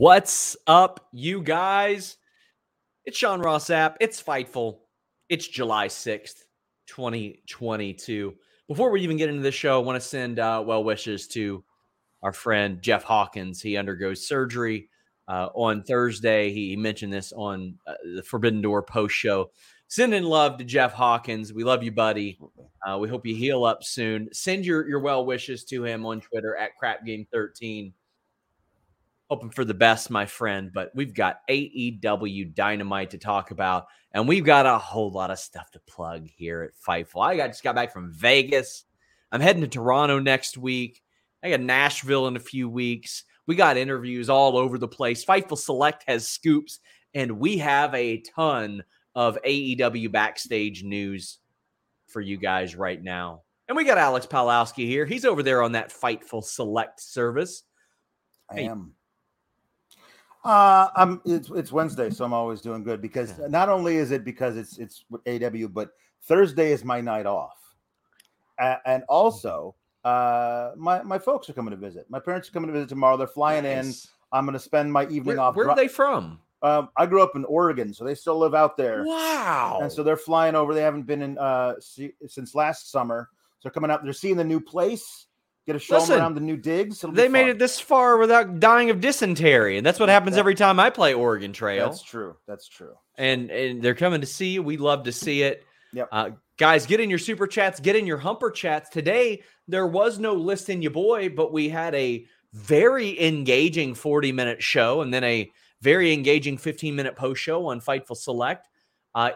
What's up, you guys? It's Sean Ross Sapp. It's Fightful. It's July 6th, 2022. Before we even get into this show, I want to send well wishes to our friend Jeff Hawkins. He undergoes surgery on Thursday. He mentioned this on the Forbidden Door post show. Sending love to Jeff Hawkins. We love you, buddy. We hope you heal up soon. Send your well wishes to him on Twitter at CrapGame13. Hoping for the best, my friend, but we've got AEW Dynamite to talk about, and we've got a whole lot of stuff to plug here at Fightful. I just got back from Vegas. I'm heading to Toronto next week. I got Nashville in a few weeks. We got interviews all over the place. Fightful Select has scoops, and we have a ton of AEW backstage news for you guys right now. And we got Alex Pawlowski here. He's over there on that Fightful Select service. Hey. I am. It's Wednesday, so I'm always doing good because not only is it because it's AEW, but Thursday is my night off, and also my folks are coming to visit. My parents are coming to visit tomorrow. They're flying in. I'm going to spend my evening off. Where are they from? I grew up in Oregon, so they still live out there. Wow! And so they're flying over. They haven't been in since last summer. So they're coming out. They're seeing the new place. Get to show them around the new digs. They made it this far without dying of dysentery, and that's what happens every time I play Oregon Trail. That's true. And they're coming to see you. We love to see it. Yep. Guys, get in your super chats, get in your humper chats. Today, there was no listing your boy, but we had a very engaging 40-minute show and then a very engaging 15-minute post show on Fightful Select.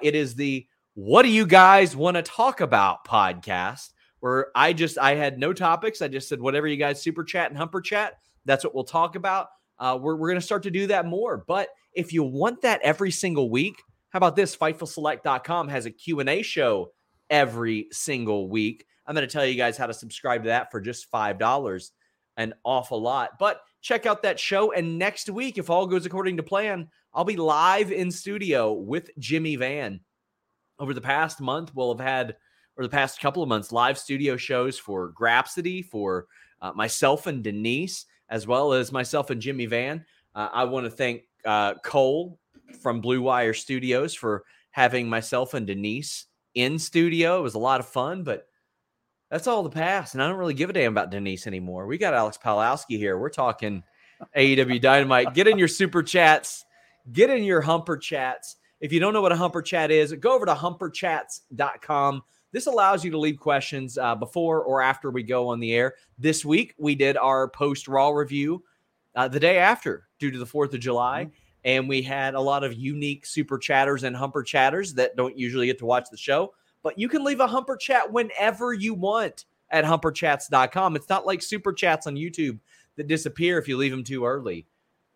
It is the What Do You Guys Want to Talk About podcast where I had no topics. I just said, whatever you guys super chat and humper chat, that's what we'll talk about. We're going to start to do that more. But if you want that every single week, how about this? FightfulSelect.com has a Q&A show every single week. I'm going to tell you guys how to subscribe to that for just $5, an awful lot. But check out that show. And next week, if all goes according to plan, I'll be live in studio with Jimmy Van. Over the past month, we'll have had, or the past couple of months, live studio shows for Grapsity, for myself and Denise, as well as myself and Jimmy Van. I want to thank Cole from Blue Wire Studios for having myself and Denise in studio. It was a lot of fun, but that's all the past. And I don't really give a damn about Denise anymore. We got Alex Pawlowski here. We're talking AEW Dynamite. Get in your super chats. Get in your humper chats. If you don't know what a humper chat is, go over to humperchats.com. This allows you to leave questions before or after we go on the air. This week, we did our post-Raw review the day after due to the 4th of July. Mm-hmm. And we had a lot of unique super chatters and humper chatters that don't usually get to watch the show. But you can leave a humper chat whenever you want at humperchats.com. It's not like super chats on YouTube that disappear if you leave them too early.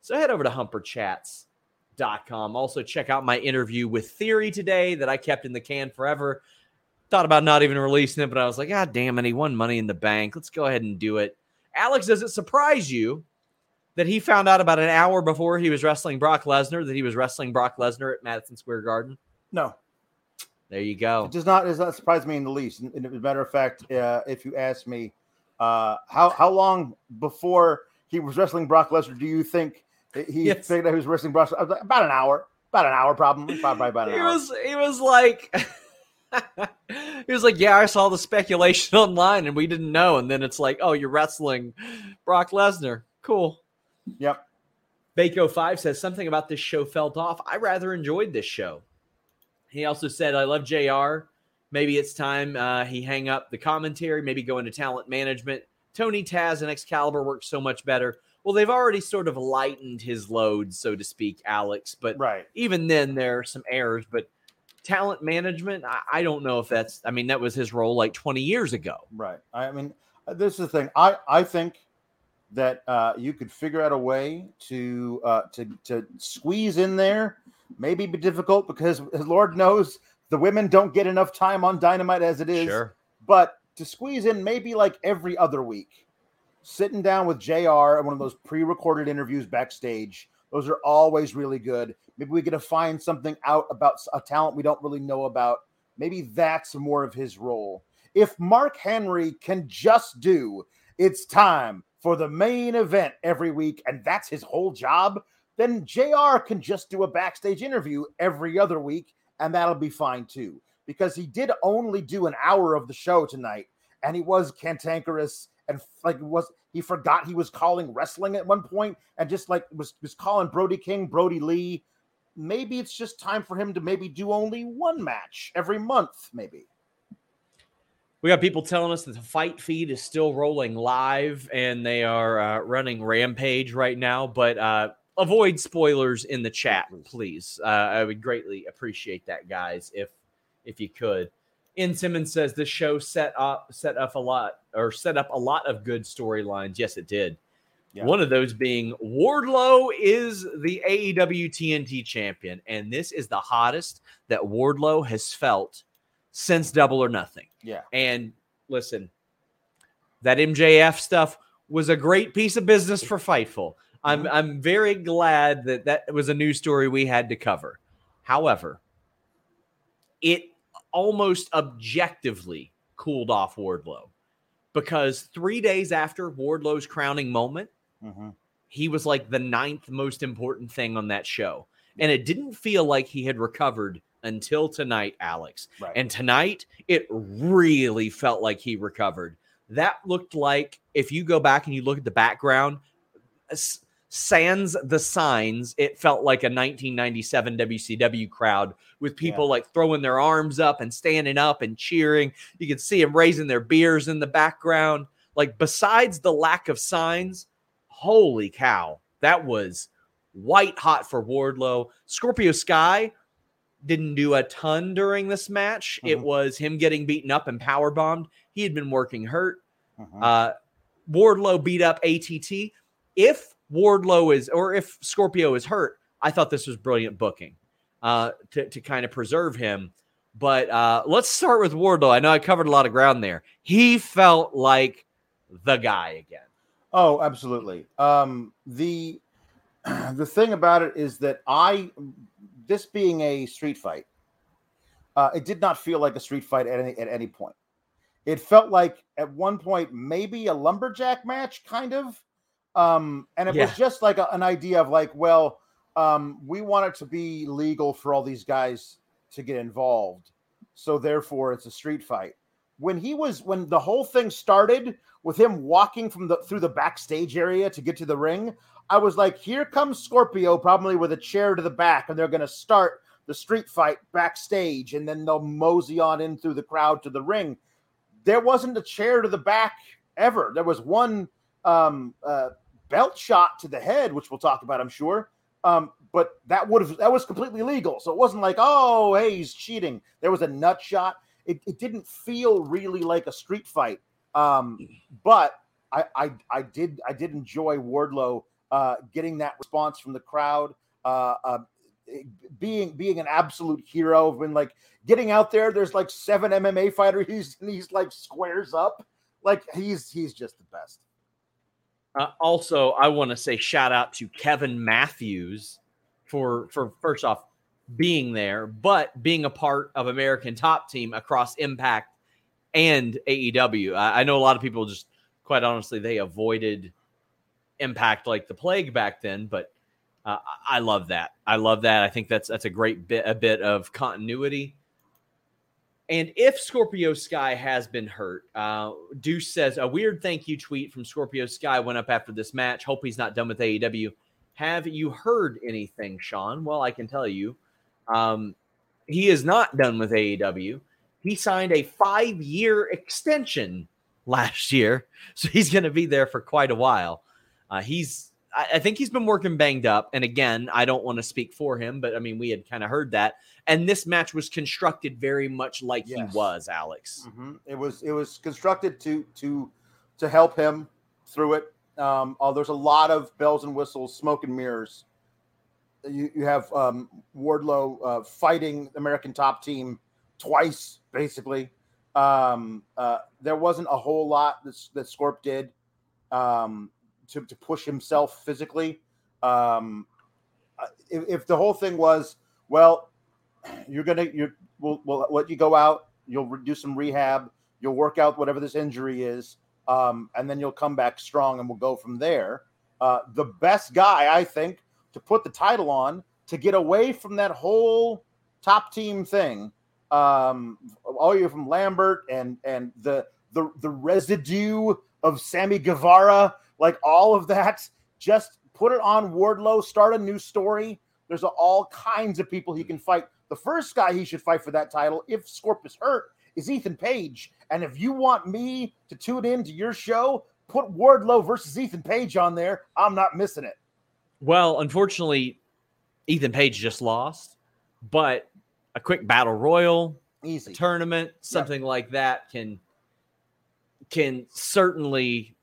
So head over to humperchats.com. Also check out my interview with Theory today that I kept in the can forever. Thought about not even releasing it, but I was like, God damn it, he won Money in the Bank. Let's go ahead and do it. Alex, does it surprise you that he found out about an hour before he was wrestling Brock Lesnar, that he was wrestling Brock Lesnar at Madison Square Garden? No. There you go. It does not surprise me in the least. And as a matter of fact, if you ask me how long before he was wrestling Brock Lesnar, do you think he figured out he was wrestling Brock Lesnar? I was like, about an hour probably about an hour. He was like... He was like, yeah, I saw the speculation online and we didn't know. And then it's like, oh, you're wrestling Brock Lesnar. Cool. Yep. Bako5 says something about this show felt off. I rather enjoyed this show. He also said, I love JR. Maybe it's time he hang up the commentary, maybe go into talent management. Tony, Taz, and Excalibur work so much better. Well, they've already sort of lightened his load, so to speak, Alex. But even then, there are some errors. But talent management, I don't know if that's, I mean, that was his role like 20 years ago. Right. I mean, this is the thing. I think that you could figure out a way to squeeze in there. Maybe be difficult because Lord knows the women don't get enough time on Dynamite as it is. Sure. But to squeeze in maybe like every other week, sitting down with JR at one of those pre-recorded interviews backstage. Those are always really good. Maybe we get to find something out about a talent we don't really know about. Maybe that's more of his role. If Mark Henry can just do, it's time for the main event every week, and that's his whole job, then JR can just do a backstage interview every other week, and that'll be fine too. Because he did only do an hour of the show tonight, and he was cantankerous and he forgot he was calling wrestling at one point and just like was calling Brody King, Brody Lee. Maybe it's just time for him to maybe do only one match every month, maybe. We got people telling us that the Fight feed is still rolling live and they are running Rampage right now, but avoid spoilers in the chat, please. I would greatly appreciate that, guys, if you could. N. Simmons says this show set up a lot of good storylines. Yes, it did. Yeah. One of those being Wardlow is the AEW TNT champion, and this is the hottest that Wardlow has felt since Double or Nothing. Yeah. And listen, that MJF stuff was a great piece of business for Fightful. I'm very glad that was a news story we had to cover. However, it almost objectively cooled off Wardlow because 3 days after Wardlow's crowning moment, he was like the ninth most important thing on that show. And it didn't feel like he had recovered until tonight, Alex. Right. And tonight, it really felt like he recovered. That looked like, if you go back and you look at the background, sans the signs, it felt like a 1997 WCW crowd with people like throwing their arms up and standing up and cheering. You could see them raising their beers in the background. Like, besides the lack of signs, holy cow, that was white hot for Wardlow. Scorpio Sky didn't do a ton during this match. It was him getting beaten up and powerbombed. He had been working hurt. Wardlow beat up ATT. If Wardlow is, or if Scorpio is hurt, I thought this was brilliant booking to kind of preserve him. But let's start with Wardlow. I know I covered a lot of ground there. He felt like the guy again. Oh, absolutely. The thing about it is that this being a street fight, it did not feel like a street fight at any point. It felt like at one point maybe a lumberjack match, kind of. And it was just like an idea of like, well, we want it to be legal for all these guys to get involved, so therefore it's a street fight. When the whole thing started with him walking through the backstage area to get to the ring, I was like, here comes Scorpio, probably with a chair to the back, and they're going to start the street fight backstage, and then they'll mosey on in through the crowd to the ring. There wasn't a chair to the back ever. There was one belt shot to the head, which we'll talk about, I'm sure. But that was completely legal. So it wasn't like, oh, hey, he's cheating. There was a nut shot. It didn't feel really like a street fight. But I did enjoy Wardlow getting that response from the crowd, being an absolute hero when, like, getting out there. There's like 7 MMA fighters, and he's like squares up, like he's just the best. Also, I want to say shout out to Kevin Matthews for first off being there, but being a part of American Top Team across Impact and AEW. I know a lot of people just, quite honestly, they avoided Impact like the plague back then, but I love that. I think that's a bit of continuity. And if Scorpio Sky has been hurt, Deuce says, a weird thank you tweet from Scorpio Sky went up after this match. Hope he's not done with AEW. Have you heard anything, Sean? Well, I can tell you, he is not done with AEW. He signed a 5-year extension last year, so he's going to be there for quite a while. I think he's been working banged up. And again, I don't want to speak for him, but I mean, we had kind of heard that. And this match was constructed very much like he was, Alex. Mm-hmm. It was constructed to help him through it. There's a lot of bells and whistles, smoke and mirrors. You have Wardlow fighting American Top Team twice, basically. There wasn't a whole lot that Scorp did to push himself physically. If the whole thing was, well, we'll let you go out, you'll do some rehab, you'll work out whatever this injury is, and then you'll come back strong and we'll go from there. The best guy, I think, to put the title on, to get away from that whole top team thing, all the way from Lambert and the residue of Sammy Guevara, like all of that, just put it on Wardlow, start a new story. There's all kinds of people he can fight. The first guy he should fight for that title, if Scorp is hurt, is Ethan Page. And if you want me to tune in to your show, put Wardlow versus Ethan Page on there. I'm not missing it. Well, unfortunately, Ethan Page just lost, but a quick battle royal, easy tournament, something like that can certainly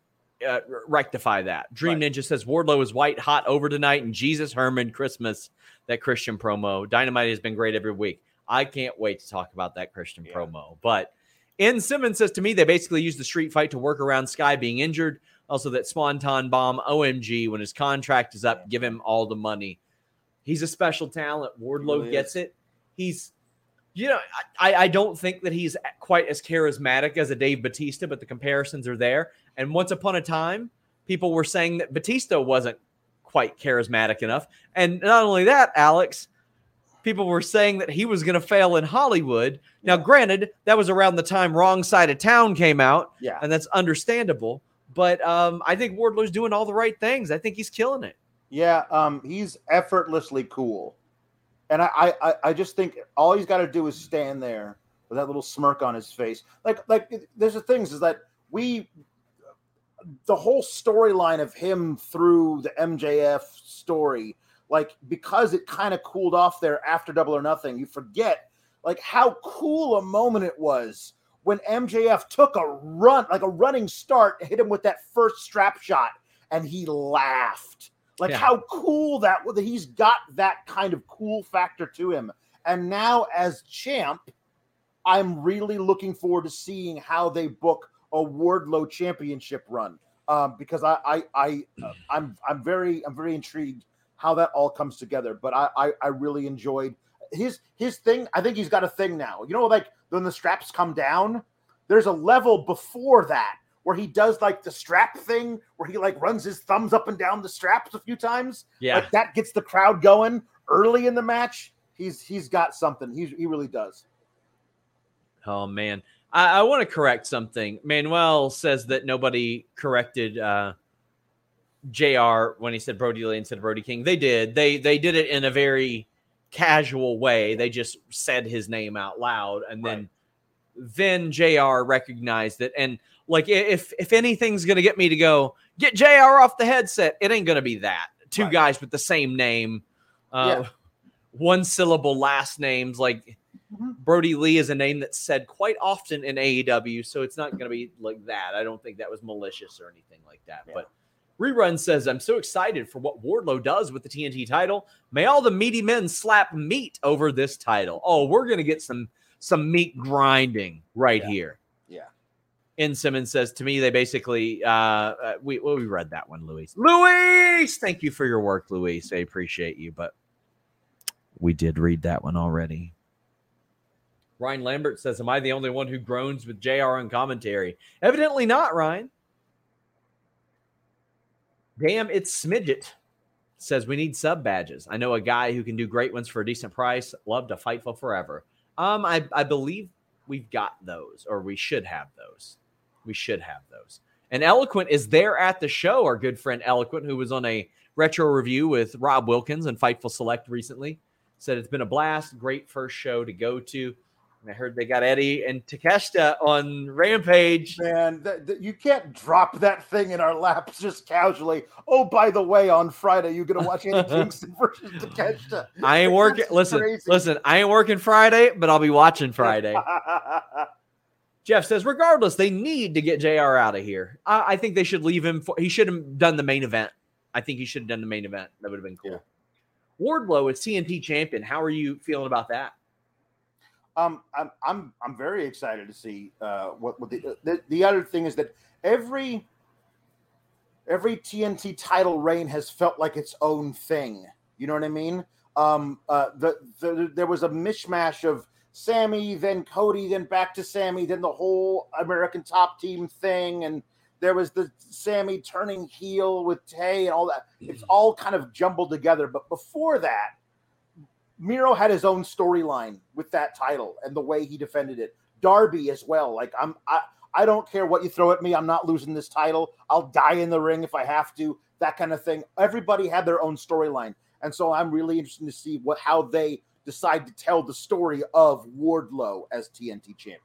rectify that. Dream Ninja says Wardlow is white hot over tonight, and Jesus Herman Christmas, that Christian promo. Dynamite has been great every week. I can't wait to talk about that Christian promo. But N. Simmons says, to me, they basically used the street fight to work around Sky being injured. Also, that Swanton bomb, OMG, when his contract is up, give him all the money. He's a special talent. Wardlow really gets it. He's, I don't think that he's quite as charismatic as a Dave Bautista, but the comparisons are there. And once upon a time, people were saying that Batista wasn't quite charismatic enough. And not only that, Alex, people were saying that he was going to fail in Hollywood. Now, granted, that was around the time Wrong Side of Town came out, and that's understandable. But I think Wardlow's doing all the right things. I think he's killing it. Yeah, he's effortlessly cool. And I just think all he's got to do is stand there with that little smirk on his face. Like there's the things is that the whole storyline of him through the MJF story, like because it kind of cooled off there after Double or Nothing, you forget like how cool a moment it was when MJF took a run, like a running start, hit him with that first strap shot, and he laughed. Like how cool that he's got that kind of cool factor to him. And now as champ, I'm really looking forward to seeing how they book a Wardlow championship run because I'm very intrigued how that all comes together. But I really enjoyed his thing. I think he's got a thing now. You know, like when the straps come down, there's a level before that where he does like the strap thing where he like runs his thumbs up and down the straps a few times. Yeah. Like that gets the crowd going early in the match. He's got something. He really does. Oh man. I want to correct something. Manuel says that nobody corrected JR when he said Brody Lee instead of Brody King. They did. They did it in a very casual way. They just said his name out loud and then JR recognized it. And like, if anything's going to get me to go get JR off the headset, it ain't going to be that. Two guys with the same name, one syllable last names. Like Brody Lee is a name that's said quite often in AEW. So it's not going to be like that. I don't think that was malicious or anything like that, but Rerun says, I'm so excited for what Wardlow does with the TNT title. May all the meaty men slap meat over this title. Oh, we're going to get some meat grinding right here. Yeah. And Simmons says, to me, they basically, we read that one, Luis. Luis! Thank you for your work, Luis. I appreciate you, but we did read that one already. Ryan Lambert says, am I the only one who groans with JR on commentary? Evidently not, Ryan. Damn, it's Smidget says we need sub badges. I know a guy who can do great ones for a decent price. Love to Fightful forever. I believe we've got those, or we should have those. We should have those. And Eloquent is there at the show. Our good friend Eloquent, who was on a retro review with Rob Wilkins and Fightful Select recently, said it's been a blast. Great first show to go to. And I heard they got Eddie and Takeshita on Rampage. Man, you can't drop that thing in our laps just casually. Oh, by the way, on Friday, you're going to watch Eddie Kingston versus Takeshita. I ain't working. Listen, I ain't working Friday, but I'll be watching Friday. Jeff says, regardless, they need to get JR out of here. I think they should leave him. He should have done the main event. I think he should have done the main event. That would have been cool. Yeah. Wardlow is TNT champion. How are you feeling about that? I'm very excited to see what the other thing is that every TNT title reign has felt like its own thing. You know what I mean? There was a mishmash of Sammy, then Cody, then back to Sammy, then the whole American Top Team thing, and there was the Sammy turning heel with Tay and all that. It's all kind of jumbled together. But before that, Miro had his own storyline with that title and the way he defended it. Darby as well. Like I don't care what you throw at me. I'm not losing this title. I'll die in the ring if I have to. That kind of thing. Everybody had their own storyline, and so I'm really interested to see how they decide to tell the story of Wardlow as TNT champion.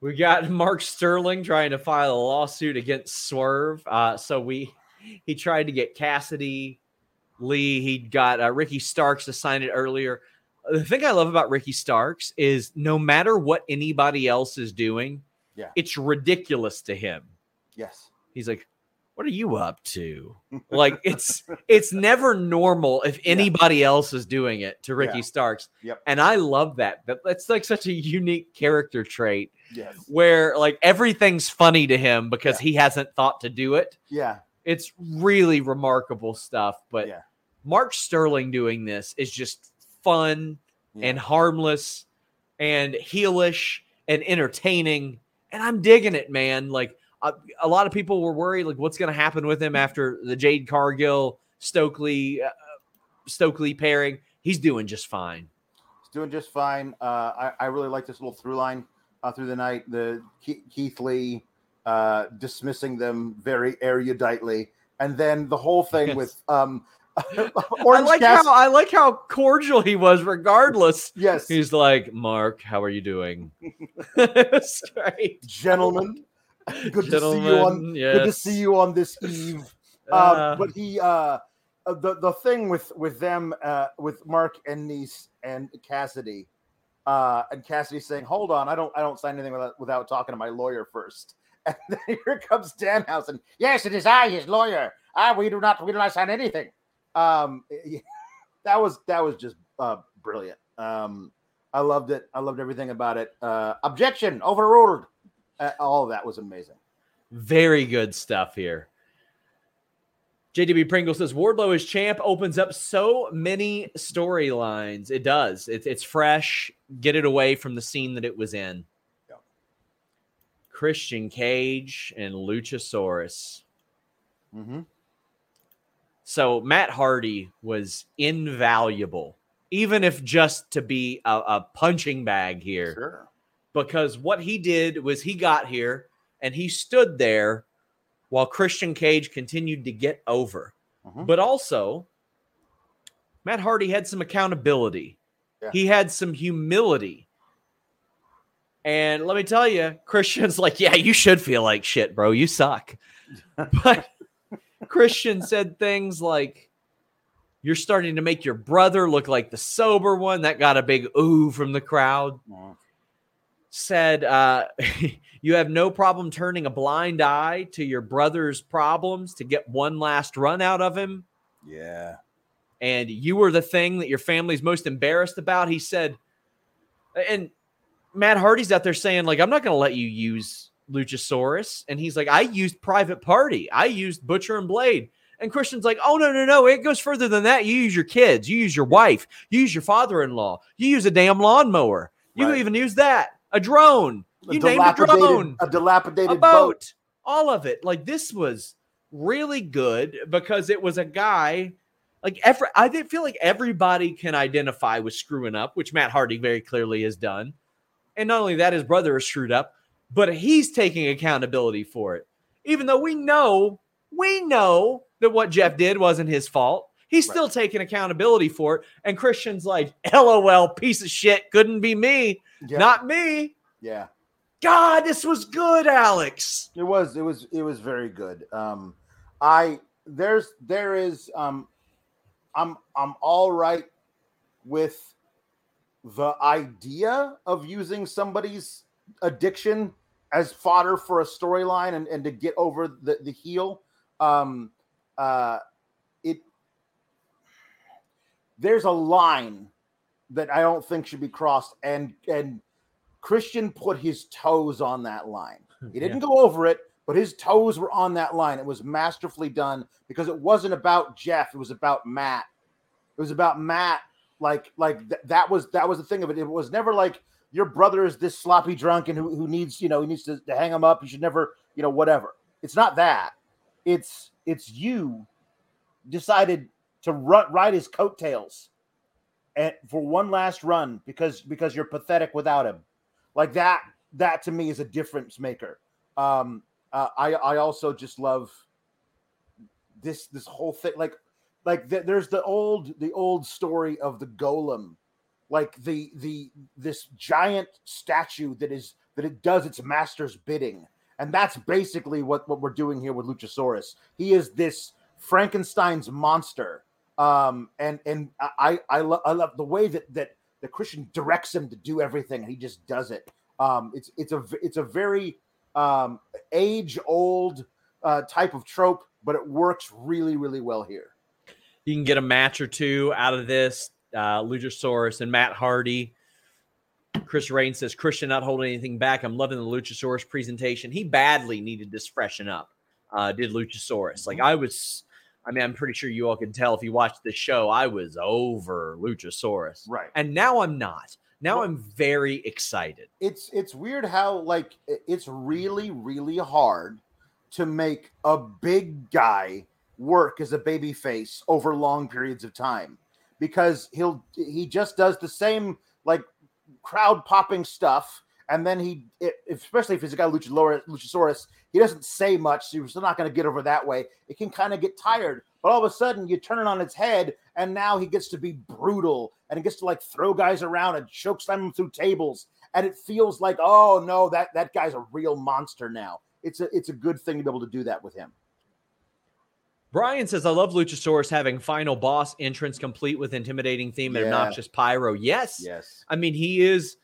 We got Mark Sterling trying to file a lawsuit against Swerve. He tried to get Cassidy Lee, he got Ricky Starks to sign it earlier. The thing I love about Ricky Starks is no matter what anybody else is doing, it's ridiculous to him. Yes. He's like, what are you up to? Like it's never normal if anybody else is doing it to Ricky Starks. Yep. And I love that. That's like such a unique character trait where like everything's funny to him because he hasn't thought to do it. Yeah. It's really remarkable stuff, but Mark Sterling doing this is just fun and harmless and heelish and entertaining, and I'm digging it, man. Like a lot of people were worried, like what's going to happen with him after the Jade Cargill Stokely pairing. He's doing just fine. I really like this little through line through the night. The Keith Lee dismissing them very eruditely. And then the whole thing with I like how cordial he was regardless. Yes. He's like, "Mark, how are you doing?" Gentlemen. Good to see you on this eve. But he the thing with them with Mark and Nice and Cassidy and Cassidy saying, "Hold on, I don't sign anything without talking to my lawyer first." And then here comes Danhausen. And yes, it is I, his lawyer. We do not sign anything. That was just brilliant. I loved it. I loved everything about it. Objection overruled. All of that was amazing. Very good stuff here. JDB Pringle says Wardlow as champ opens up so many storylines. It does. It's fresh. Get it away from the scene that it was in. Yeah. Christian Cage and Luchasaurus. Mm-hmm. So Matt Hardy was invaluable, even if just to be a punching bag here. Sure. Because what he did was he got here and he stood there while Christian Cage continued to get over. Mm-hmm. But also, Matt Hardy had some accountability. Yeah. He had some humility. And let me tell you, Christian's like, yeah, you should feel like shit, bro. You suck. But Christian said things like, you're starting to make your brother look like the sober one. That got a big ooh from the crowd. Yeah. Said, you have no problem turning a blind eye to your brother's problems to get one last run out of him. Yeah. And you were the thing that your family's most embarrassed about. He said, and Matt Hardy's out there saying, like, I'm not going to let you use Luchasaurus. And he's like, I used Private Party. I used Butcher and Blade. And Christian's like, oh, no. It goes further than that. You use your kids. You use your wife. You use your father-in-law. You use a damn lawnmower. You right. Even use that. A drone. You named a drone. A dilapidated boat. All of it. Like, this was really good because it was a guy. Like, I feel like everybody can identify with screwing up, which Matt Hardy very clearly has done. And not only that, his brother is screwed up, but he's taking accountability for it. Even though we know that what Jeff did wasn't his fault. He's still taking accountability for it. And Christian's like, LOL, piece of shit. Couldn't be me. Yeah. Not me. Yeah. God, this was good, Alex. It was very good. I'm all right with the idea of using somebody's addiction as fodder for a storyline and to get over the heel. There's a line that I don't think should be crossed, and Christian put his toes on that line. He didn't go over it, but his toes were on that line. It was masterfully done because it wasn't about Jeff. It was about Matt. That was the thing of it. It was never like your brother is this sloppy drunk and who needs to hang him up. You should never, whatever. It's not that. It's you decided to ride his coattails and for one last run because you're pathetic without him. Like that to me is a difference maker. I also just love this whole thing. There's the old story of the golem, like this giant statue that it does its master's bidding. And that's basically what we're doing here with Luchasaurus. He is this Frankenstein's monster. I love the way that Christian directs him to do everything, and he just does it. It's a very age-old type of trope, but it works really, really well here. You can get a match or two out of this. Luchasaurus and Matt Hardy. Chris Rain says, Christian not holding anything back. I'm loving the Luchasaurus presentation. He badly needed this freshen up, did Luchasaurus. Like, I'm pretty sure you all can tell if you watched this show, I was over Luchasaurus. Right. And now I'm not. Now I'm very excited. It's weird how, like, it's really, really hard to make a big guy work as a babyface over long periods of time because he just does the same, like, crowd popping stuff And then he, especially if he's a guy Luchasaurus, he doesn't say much, so you're still not going to get over that way. It can kind of get tired. But all of a sudden, you turn it on its head, and now he gets to be brutal, and he gets to, like, throw guys around and chokeslam them through tables. And it feels like, oh, no, that guy's a real monster now. It's a good thing to be able to do that with him. Brian says, I love Luchasaurus having final boss entrance complete with intimidating theme and obnoxious pyro. Yes. I mean, he is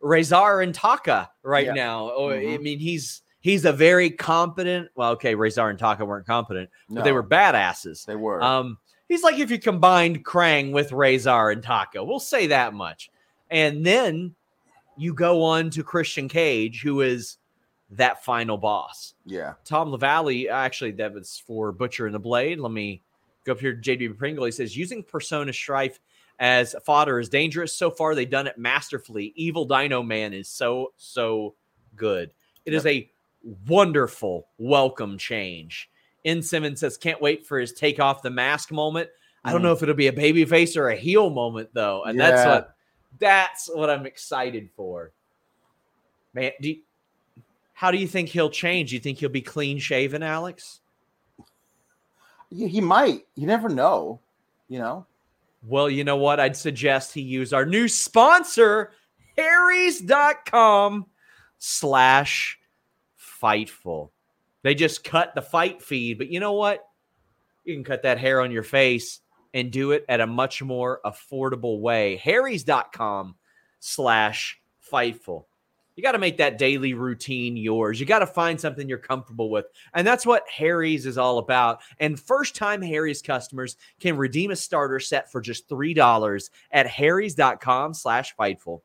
Razor and Taka right now. Mm-hmm. I mean, he's a very competent. Well, okay, Razor and Taka weren't competent, but they were badasses. They were. He's like if you combined Krang with Razor and Taka. We'll say that much. And then you go on to Christian Cage, who is that final boss. Yeah. Tom LaValle, actually, that was for Butcher and the Blade. Let me go up here to JB Pringle. He says, using Persona Strife as fodder is dangerous. So far, they've done it masterfully. Evil Dino Man is so good. It is a wonderful welcome change. N. Simmons says, can't wait for his take off the mask moment. I don't know if it'll be a babyface or a heel moment, though. And that's what I'm excited for. Man, how do you think he'll change? Do you think he'll be clean shaven, Alex? He might. You never know, you know? Well, you know what? I'd suggest he use our new sponsor, harrys.com/Fightful. They just cut the fight feed, but you know what? You can cut that hair on your face and do it at a much more affordable way. harrys.com/Fightful. You got to make that daily routine yours. You got to find something you're comfortable with. And that's what Harry's is all about. And first-time Harry's customers can redeem a starter set for just $3 at harrys.com/Fightful.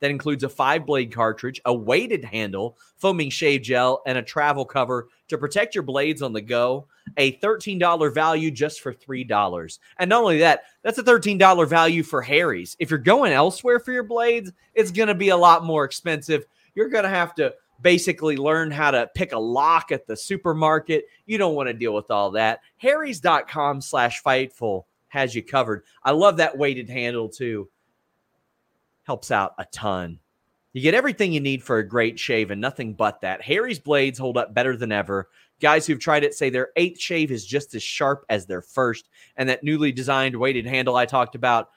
That includes a 5-blade cartridge, a weighted handle, foaming shave gel, and a travel cover to protect your blades on the go. A $13 value just for $3. And not only that, that's a $13 value for Harry's. If you're going elsewhere for your blades, it's going to be a lot more expensive. You're going to have to basically learn how to pick a lock at the supermarket. You don't want to deal with all that. harrys.com/Fightful has you covered. I love that weighted handle too. Helps out a ton. You get everything you need for a great shave and nothing but that. Harry's blades hold up better than ever. Guys who've tried it say their 8th shave is just as sharp as their first, and that newly designed weighted handle I talked about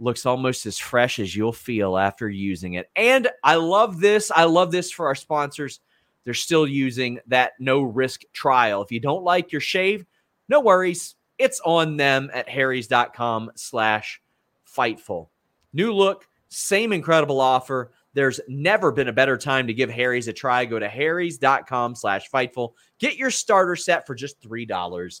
looks almost as fresh as you'll feel after using it. And I love this. I love this for our sponsors. They're still using that no-risk trial. If you don't like your shave, no worries. It's on them at harrys.com/Fightful. New look. Same incredible offer. There's never been a better time to give Harry's a try. Go to harrys.com/Fightful. Get your starter set for just $3.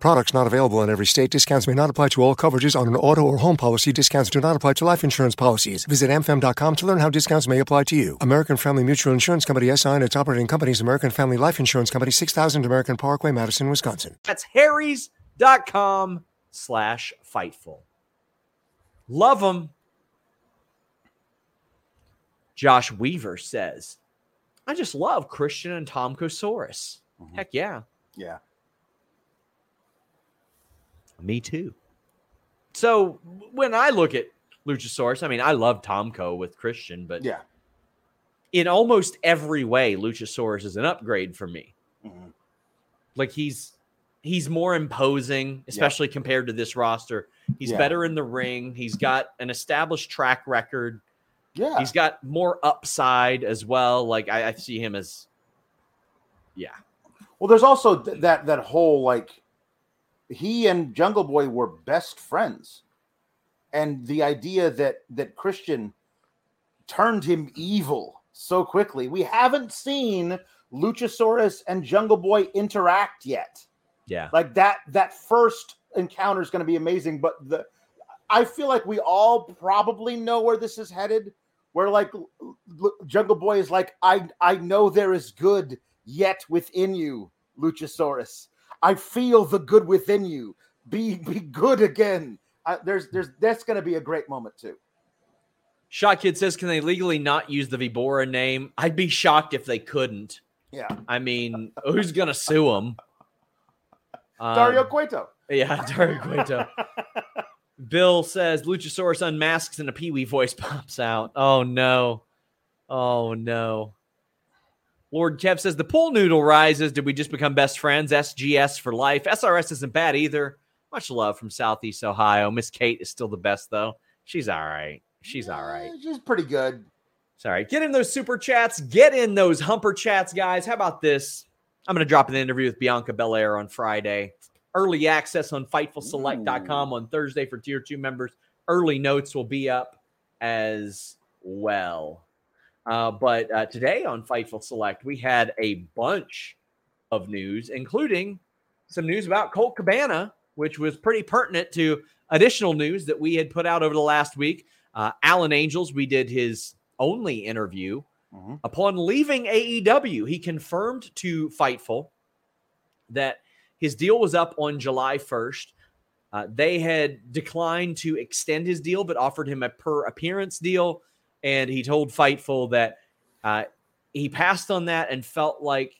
Products not available in every state. Discounts may not apply to all coverages on an auto or home policy. Discounts do not apply to life insurance policies. Visit amfam.com to learn how discounts may apply to you. American Family Mutual Insurance Company, S.I. and its operating companies, American Family Life Insurance Company, 6000 American Parkway, Madison, Wisconsin. That's harrys.com/Fightful. Love them. Josh Weaver says, I just love Christian and Tomkosaurus. Mm-hmm. Heck yeah. Yeah. Me too. So when I look at Luchasaurus, I mean, I love Tomko with Christian, but in almost every way, Luchasaurus is an upgrade for me. Mm-hmm. Like he's more imposing, especially compared to this roster. He's better in the ring. He's got an established track record. Yeah. He's got more upside as well. Like I see him as, Well, there's also that whole, like, he and Jungle Boy were best friends. And the idea that Christian turned him evil so quickly. We haven't seen Luchasaurus and Jungle Boy interact yet. Yeah. Like that first encounter is going to be amazing, but I feel like we all probably know where this is headed, where like Jungle Boy is like, I know there is good yet within you, Luchasaurus. I feel the good within you. Be good again. That's going to be a great moment too. Shot Kid says, can they legally not use the Vibora name? I'd be shocked if they couldn't. Yeah. I mean, who's going to sue them? Dario Cueto. Yeah, Dario Cueto. Bill says, Luchasaurus unmasks and a Pee-wee voice pops out. Oh, no. Oh, no. Lord Kev says, the pool noodle rises. Did we just become best friends? SGS for life. SRS isn't bad either. Much love from Southeast Ohio. Miss Kate is still the best, though. She's all right. She's all right. She's pretty good. Sorry. Get in those super chats. Get in those humper chats, guys. How about this? I'm going to drop an interview with Bianca Belair on Friday. Early access on FightfulSelect.com on Thursday for Tier 2 members. Early notes will be up as well. But today on Fightful Select, we had a bunch of news, including some news about Colt Cabana, which was pretty pertinent to additional news that we had put out over the last week. Alan Angels, we did his only interview. Mm-hmm. Upon leaving AEW, he confirmed to Fightful that his deal was up on July 1st. They had declined to extend his deal, but offered him a per appearance deal. And he told Fightful that he passed on that and felt like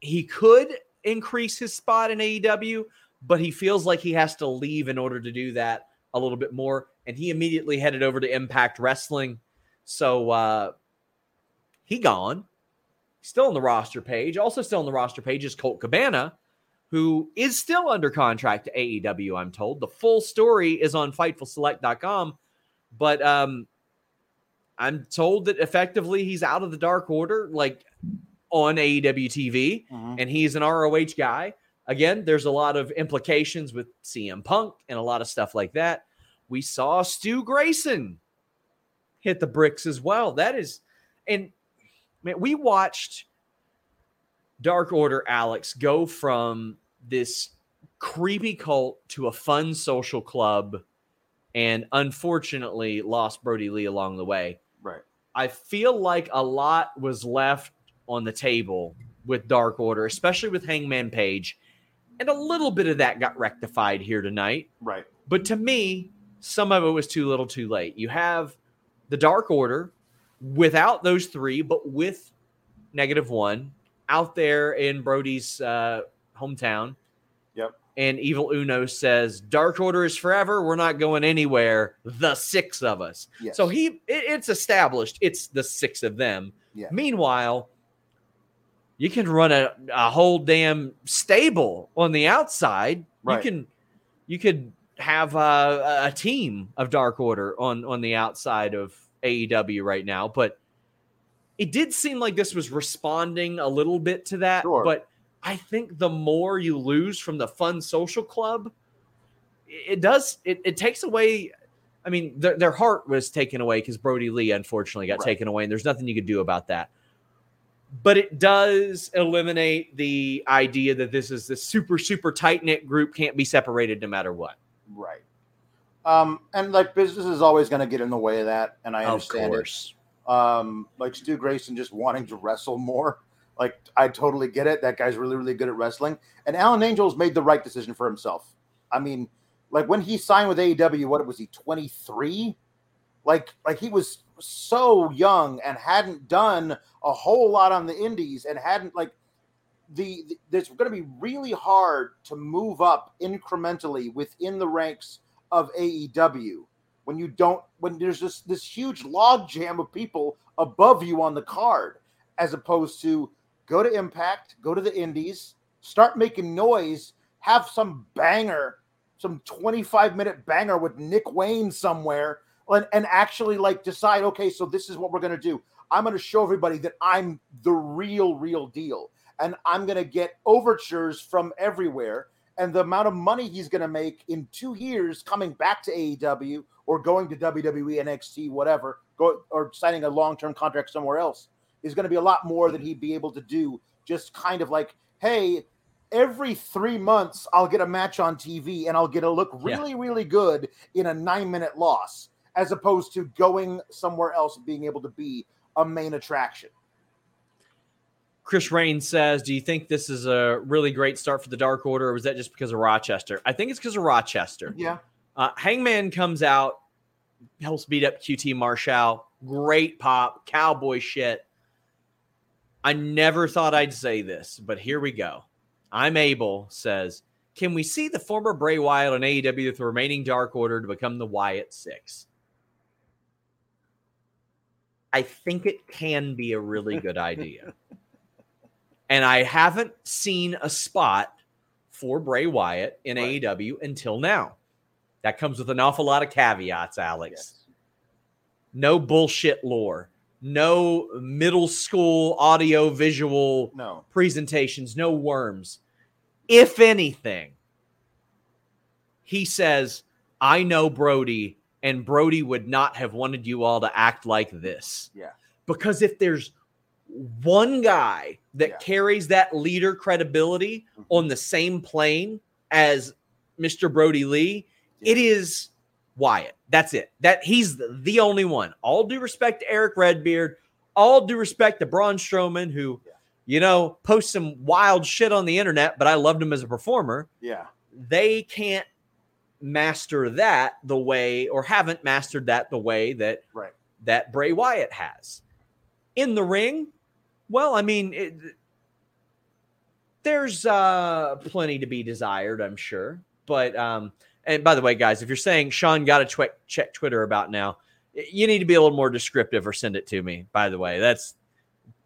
he could increase his spot in AEW, but he feels like he has to leave in order to do that a little bit more. And he immediately headed over to Impact Wrestling. So he gone. Still on the roster page. Also still on the roster page is Colt Cabana, who is still under contract to AEW, I'm told. The full story is on FightfulSelect.com. But I'm told that effectively he's out of the Dark Order, like on AEW TV. Mm-hmm. And he's an ROH guy. Again, there's a lot of implications with CM Punk and a lot of stuff like that. We saw Stu Grayson hit the bricks as well. That is, and man, we watched Dark Order Alex go from this creepy cult to a fun social club, and unfortunately lost Brody Lee along the way. Right. I feel like a lot was left on the table with Dark Order, especially with Hangman Page, and a little bit of that got rectified here tonight. Right. But to me, some of it was too little too late. You have the Dark Order without those three, but with -1 out there in Brody's hometown. Yep. And Evil Uno says, Dark Order is forever. We're not going anywhere. The six of us. Yes. So it's established. It's the six of them. Yeah. Meanwhile, you can run a whole damn stable on the outside. Right. You could have a team of Dark Order on the outside of AEW right now, but it did seem like this was responding a little bit to that. Sure. But I think the more you lose from the fun social club, it takes away. I mean, their heart was taken away because Brody Lee unfortunately got taken away, and there's nothing you could do about that. But it does eliminate the idea that this is this super, super tight-knit group, can't be separated no matter what. Right. And like business is always going to get in the way of that. And I understand. Of course. Like Stu Grayson just wanting to wrestle more. Like I totally get it. That guy's really, really good at wrestling. And Alan Angels made the right decision for himself. I mean, like when he signed with AEW, what was he, 23? Like he was so young and hadn't done a whole lot on the indies and hadn't like, there's going to be really hard to move up incrementally within the ranks of AEW when you don't, when there's this huge logjam of people above you on the card, as opposed to go to Impact, go to the Indies, start making noise, have some banger, some 25-minute banger with Nick Wayne somewhere, and actually like decide, okay, so this is what we're going to do. I'm going to show everybody that I'm the real deal. And I'm going to get overtures from everywhere. And the amount of money he's going to make in 2 years coming back to AEW or going to WWE, NXT, whatever, or signing a long-term contract somewhere else is going to be a lot more than he'd be able to do just kind of like, hey, every 3 months I'll get a match on TV and I'll get a look really good in a 9-minute loss, as opposed to going somewhere else and being able to be a main attraction. Chris Rain says, do you think this is a really great start for the Dark Order, or was that just because of Rochester? I think it's because of Rochester. Yeah. Hangman comes out, helps beat up QT Marshall. Great pop, cowboy shit. I never thought I'd say this, but here we go. I'm Abel says, can we see the former Bray Wyatt on AEW with the remaining Dark Order to become the Wyatt Six? I think it can be a really good idea. And I haven't seen a spot for Bray Wyatt in AEW until now. That comes with an awful lot of caveats, Alex. Yes. No bullshit lore. No middle school audio visual presentations. No worms. If anything, he says, I know Brody, and Brody would not have wanted you all to act like this. Yeah. Because if there's one guy that carries that leader credibility on the same plane as Mr. Brody Lee, it is Wyatt. That's it. That he's the only one. All due respect to Eric Redbeard. All due respect to Braun Strowman, who... yeah. You know, post some wild shit on the internet, but I loved him as a performer. Yeah. They can't master that the way, or haven't mastered that the way that, that Bray Wyatt has. In the ring, well, I mean, there's plenty to be desired, I'm sure. But, and by the way, guys, if you're saying Sean got to check Twitter about now, you need to be a little more descriptive or send it to me, by the way. That's...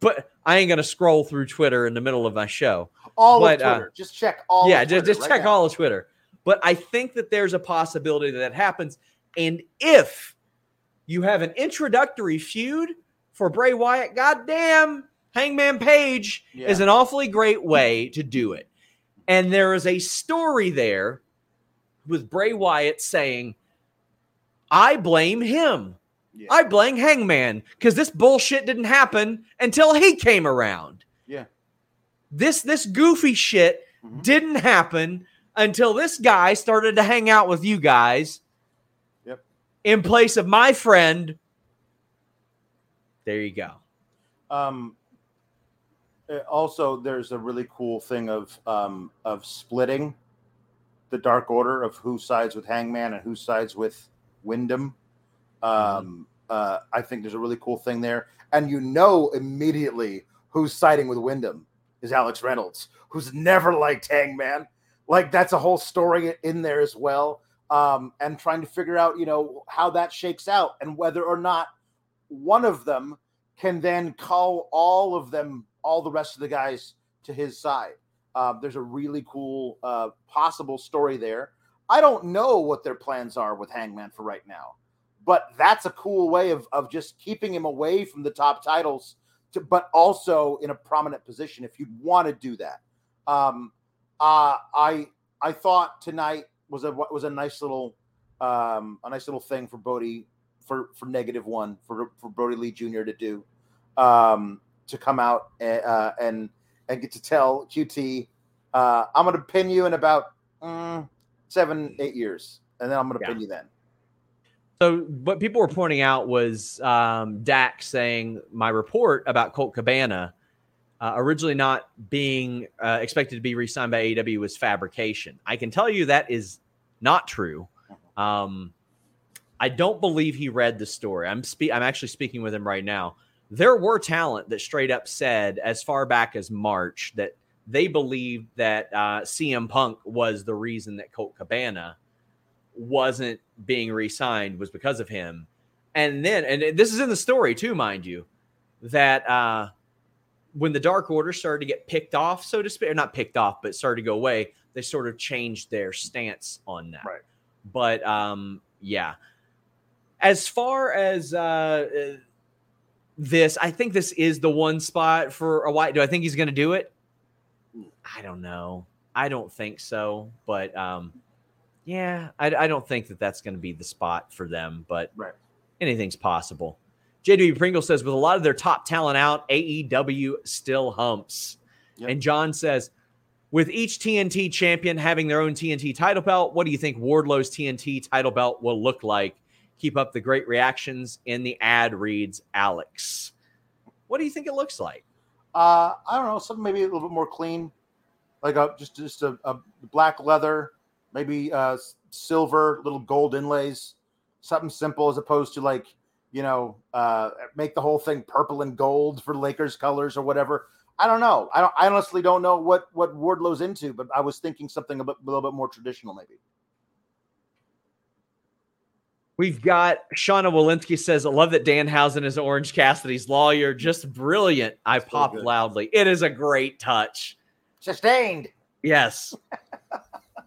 but I ain't going to scroll through Twitter in the middle of my show. All of Twitter. Just check all of Twitter. Yeah, just check all of Twitter. But I think that there's a possibility that happens. And if you have an introductory feud for Bray Wyatt, goddamn, Hangman Page is an awfully great way to do it. And there is a story there with Bray Wyatt saying, I blame him. Yeah. I blame Hangman because this bullshit didn't happen until he came around. Yeah. This goofy shit didn't happen until this guy started to hang out with you guys in place of my friend. There you go. Also, there's a really cool thing of splitting the Dark Order, of who sides with Hangman and who sides with Wyndham. I think there's a really cool thing there. And you know immediately who's siding with Wyndham is Alex Reynolds, who's never liked Hangman. Like, that's a whole story in there as well. And trying to figure out, you know, how that shakes out and whether or not one of them can then call all of them, all the rest of the guys to his side. There's a really cool possible story there. I don't know what their plans are with Hangman for right now. But that's a cool way of just keeping him away from the top titles, but also in a prominent position if you'd want to do that. I thought tonight was a nice little thing for Brody for -1 for Brody Lee Jr. to do, to come out and get to tell QT, I'm going to pin you in about 7-8 years, and then I'm going to pin you then. So what people were pointing out was Dak saying my report about Colt Cabana originally not being expected to be re-signed by AEW was fabrication. I can tell you that is not true. I don't believe he read the story. I'm actually speaking with him right now. There were talent that straight up said as far back as March that they believed that CM Punk was the reason that Colt Cabana wasn't being re-signed, was because of him. And then, and this is in the story too, mind you, that when the Dark Order started to get picked off, so to speak, or not picked off, but started to go away, they sort of changed their stance on that. Right. But as far as this, I think this is the one spot for a Wyatt. Do I think he's going to do it? I don't know. I don't think so. But I don't think that's going to be the spot for them, but anything's possible. JW Pringle says, with a lot of their top talent out, AEW still humps. Yep. And John says, with each TNT champion having their own TNT title belt, what do you think Wardlow's TNT title belt will look like? Keep up the great reactions in the ad reads, Alex. What do you think it looks like? I don't know. Something maybe a little bit more clean, like a black leather, maybe silver, little gold inlays, something simple as opposed to like, you know, make the whole thing purple and gold for Lakers colors or whatever. I don't know. I honestly don't know what Wardlow's into, but I was thinking something a little bit more traditional maybe. We've got Shauna Walensky says, I love that Danhausen is Orange Cassidy's lawyer. Just brilliant. I popped loudly. It is a great touch. Sustained. Yes.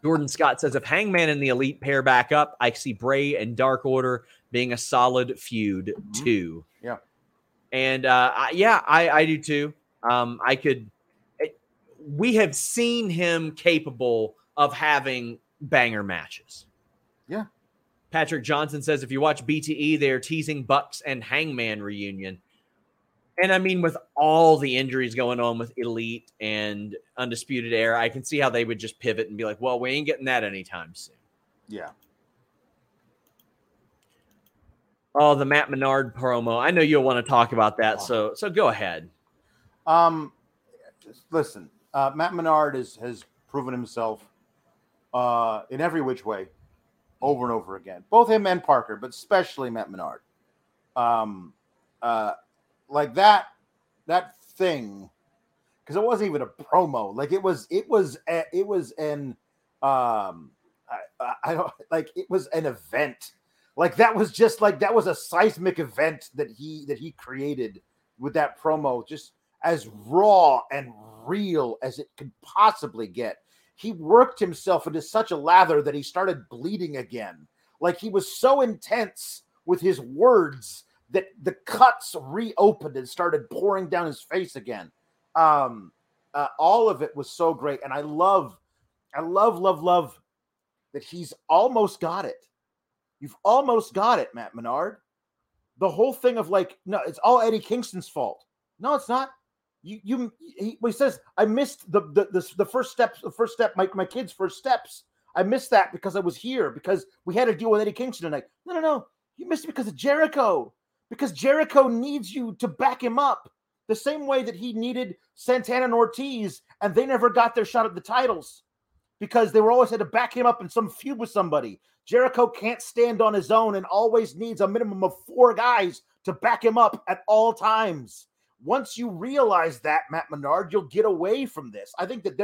Jordan Scott says, if Hangman and the Elite pair back up, I see Bray and Dark Order being a solid feud too. Yeah. And I do too. We have seen him capable of having banger matches. Yeah. Patrick Johnson says, if you watch BTE, they're teasing Bucks and Hangman reunion. And I mean, with all the injuries going on with Elite and Undisputed Era, I can see how they would just pivot and be like, well, we ain't getting that anytime soon. Yeah. Oh, the Matt Menard promo. I know you'll want to talk about that. So go ahead. Listen, Matt Menard has proven himself in every which way. Over and over again, both him and Parker, but especially Matt Menard. Like that thing, because it wasn't even a promo. Like it was an event. Like that was just like that was a seismic event that he created with that promo, just as raw and real as it could possibly get. He worked himself into such a lather that he started bleeding again. Like he was so intense with his words that the cuts reopened and started pouring down his face again. All of it was so great. And I love that he's almost got it. You've almost got it, Matt Menard. The whole thing of like, no, it's all Eddie Kingston's fault. No, it's not. He says, I missed the first steps, my kids' first steps. I missed that because I was here, because we had to deal with Eddie Kingston tonight. No. You missed it because of Jericho. Because Jericho needs you to back him up the same way that he needed Santana and Ortiz, and they never got their shot at the titles because they were always had to back him up in some feud with somebody. Jericho can't stand on his own and always needs a minimum of four guys to back him up at all times. Once you realize that, Matt Menard, you'll get away from this. I think that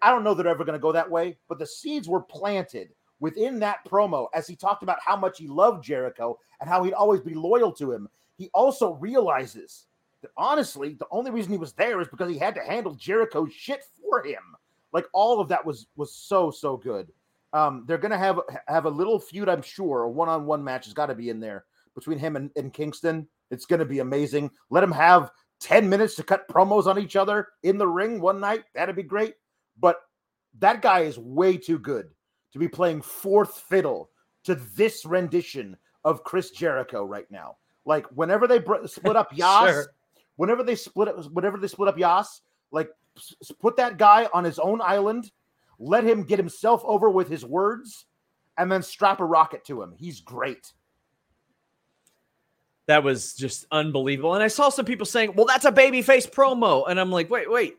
I don't know that they're ever going to go that way, but the seeds were planted within that promo as he talked about how much he loved Jericho and how he'd always be loyal to him. He also realizes that, honestly, the only reason he was there is because he had to handle Jericho's shit for him. Like, all of that was so, so good. They're going to have a little feud, I'm sure. A one-on-one match has got to be in there between him and Kingston. It's going to be amazing. Let them have 10 minutes to cut promos on each other in the ring one night. That'd be great. But that guy is way too good to be playing fourth fiddle to this rendition of Chris Jericho right now. Like whenever they split up Yas, sure. whenever they split up Yas, like put that guy on his own island, let him get himself over with his words, and then strap a rocket to him. He's great. That was just unbelievable. And I saw some people saying, well, that's a babyface promo. And I'm like, wait.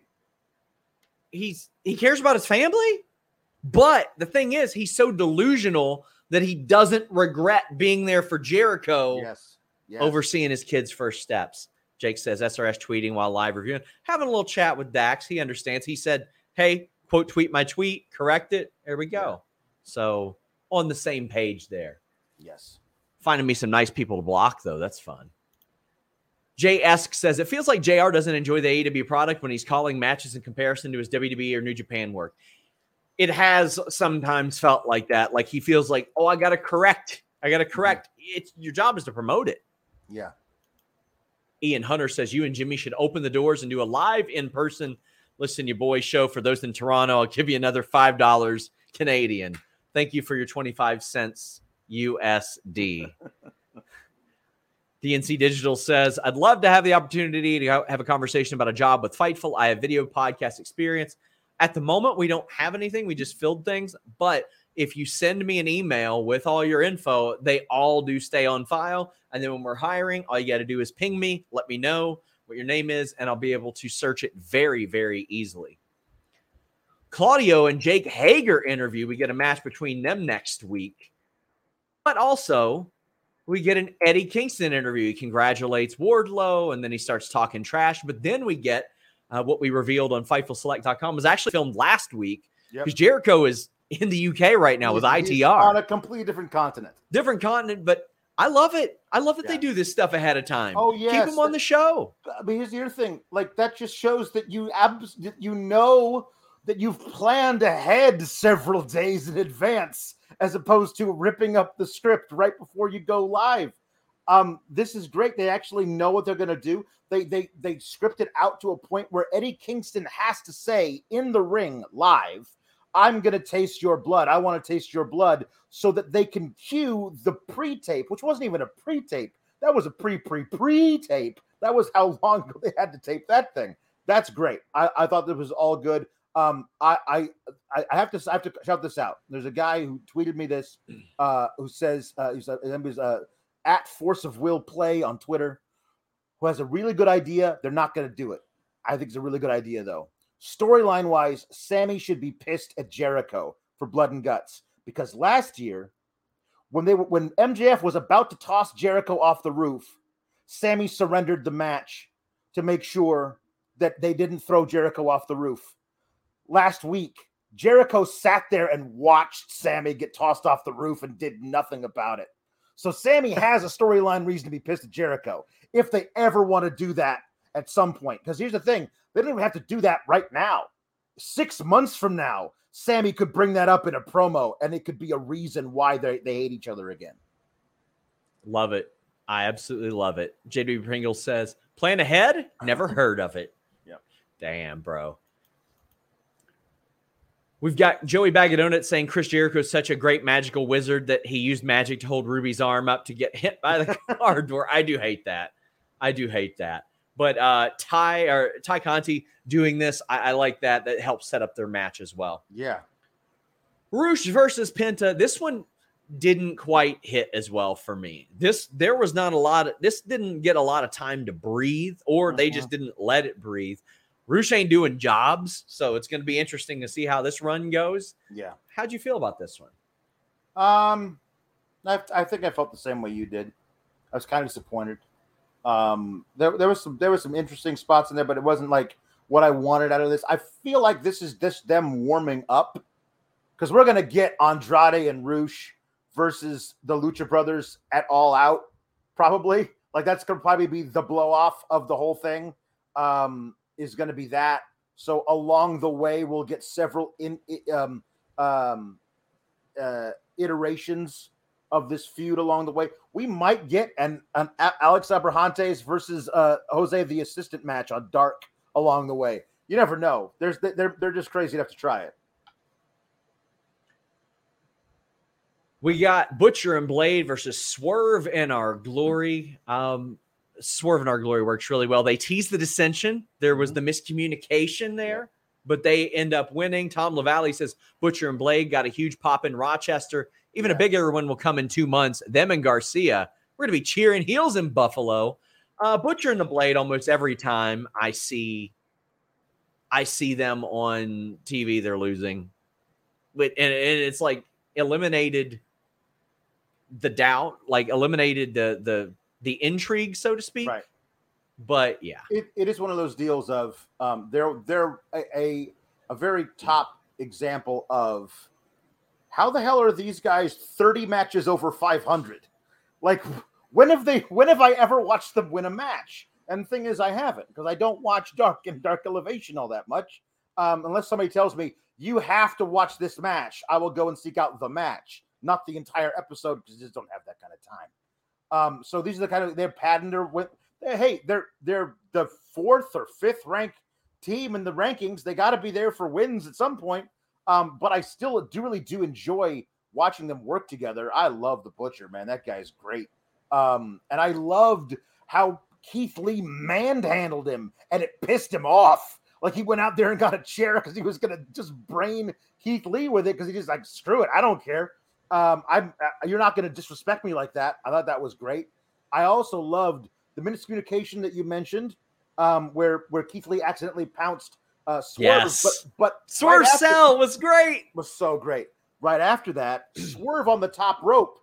He cares about his family? But the thing is, he's so delusional that he doesn't regret being there for Jericho overseeing his kids' first steps. Jake says, SRS tweeting while live reviewing. Having a little chat with Dax. He understands. He said, hey, quote tweet my tweet. Correct it. There we go. Yeah. So on the same page there. Yes. Finding me some nice people to block, though. That's fun. Jay Esk says, it feels like JR doesn't enjoy the AEW product when he's calling matches in comparison to his WWE or New Japan work. It has sometimes felt like that. Like he feels like, oh, I got to correct. It's, your job is to promote it. Yeah. Ian Hunter says, you and Jimmy should open the doors and do a live in-person Listen Your Boy show for those in Toronto. I'll give you another $5 Canadian. Thank you for your 25 cents. USD. DNC Digital says, I'd love to have the opportunity to have a conversation about a job with Fightful. I have video podcast experience. At the moment, we don't have anything. We just filled things. But if you send me an email with all your info, they all do stay on file. And then when we're hiring, all you got to do is ping me, let me know what your name is, and I'll be able to search it very, very easily. Claudio and Jake Hager interview. We get a match between them next week. But also, we get an Eddie Kingston interview. He congratulates Wardlow, and then he starts talking trash. But then we get what we revealed on FightfulSelect.com was actually filmed last week because Jericho is in the UK right now with ITR. On a completely different continent. Different continent, but I love it. I love that they do this stuff ahead of time. Oh, yeah. Keep them on the show. But here's the other thing. Like, that just shows that you know that you've planned ahead several days in advance as opposed to ripping up the script right before you go live. This is great. They actually know what they're going to do. They script it out to a point where Eddie Kingston has to say in the ring live, I'm going to taste your blood. I want to taste your blood, so that they can cue the pre-tape, which wasn't even a pre-tape. That was a pre-tape. That was how long ago they had to tape that thing. That's great. I thought that was all good. I have to shout this out. There's a guy who tweeted me this, who says, he's at Force of Will Play on Twitter, who has a really good idea. They're not going to do it. I think it's a really good idea, though. Storyline wise, Sammy should be pissed at Jericho for blood and guts, because last year when MJF was about to toss Jericho off the roof, Sammy surrendered the match to make sure that they didn't throw Jericho off the roof. Last week, Jericho sat there and watched Sammy get tossed off the roof and did nothing about it. So Sammy has a storyline reason to be pissed at Jericho if they ever want to do that at some point. Because here's the thing. They don't even have to do that right now. 6 months from now, Sammy could bring that up in a promo, and it could be a reason why they hate each other again. Love it. I absolutely love it. JW Pringle says, plan ahead? Never heard of it. Yep. Damn, bro. We've got Joey Bagadonut saying Chris Jericho is such a great magical wizard that he used magic to hold Ruby's arm up to get hit by the car door. I do hate that. But Ty Conti doing this, I like that. That helps set up their match as well. Yeah. Roosh versus Penta. This one didn't quite hit as well for me. This didn't get a lot of time to breathe, or they just didn't let it breathe. Roosh ain't doing jobs, so it's going to be interesting to see how this run goes. Yeah. How'd you feel about this one? I think I felt the same way you did. I was kind of disappointed. There were some interesting spots in there, but it wasn't like what I wanted out of this. I feel like this is just them warming up, because we're gonna get Andrade and Roosh versus the Lucha Brothers at All Out, probably. Like, that's gonna probably be the blow off of the whole thing. Is gonna be that. So along the way, we'll get several iterations of this feud along the way. We might get an Alex Abrahantes versus Jose the Assistant match on Dark along the way. You never know. They're just crazy enough to try it. We got Butcher and Blade versus Swerve in Our Glory. Swerve in Our Glory works really well. They tease the dissension. There was the miscommunication there, but they end up winning. Tom LaValle says Butcher and Blade got a huge pop in Rochester. Even a bigger one will come in 2 months. Them and Garcia. We're going to be cheering heels in Buffalo. Butcher and the Blade, almost every time I see them on TV, they're losing. And it's like eliminated the doubt, like eliminated the intrigue, so to speak. Right. But, yeah. It is one of those deals of they're a very top example of how the hell are these guys 30 matches over 500? Like, when have I ever watched them win a match? And the thing is, I haven't, because I don't watch Dark and Dark Elevation all that much. Unless somebody tells me, you have to watch this match, I will go and seek out the match, not the entire episode, because I just don't have that kind of time. So these are the kind of, they're padding their, hey, they're the fourth or fifth ranked team in the rankings. They got to be there for wins at some point. But I still really do enjoy watching them work together. I love the Butcher, man. That guy's great. And I loved how Keith Lee manhandled him, and it pissed him off. Like, he went out there and got a chair because he was going to just brain Keith Lee with it because he just like, screw it, I don't care. You're not going to disrespect me like that. I thought that was great. I also loved the miscommunication that you mentioned, where Keith Lee accidentally pounced Swerve. Yes. But Swerve right Cell was great. Was so great. Right after that, Swerve on the top rope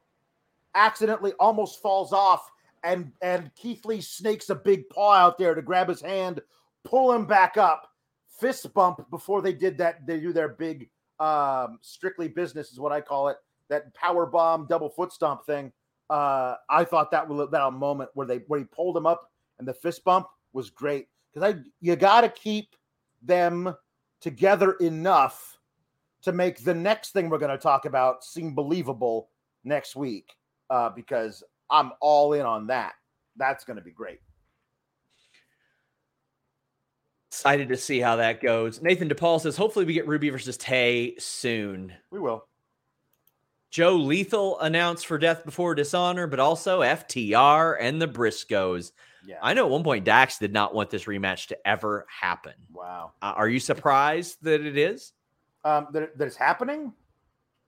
accidentally almost falls off, and Keith Lee snakes a big paw out there to grab his hand, pull him back up, fist bump before they did that. They do their big strictly business is what I call it, that power bomb double foot stomp thing. I thought that moment where he pulled him up and the fist bump was great, because you got to keep them together enough to make the next thing we're going to talk about seem believable next week, because I'm all in on that. That's going to be great. Excited to see how that goes. Nathan DePaul says, hopefully we get Ruby versus Tay soon. We will. Joe Lethal announced for Death Before Dishonor, but also FTR and the Briscoes. Yeah. I know at one point Dax did not want this rematch to ever happen. Wow. Are you surprised that it is? That it's happening?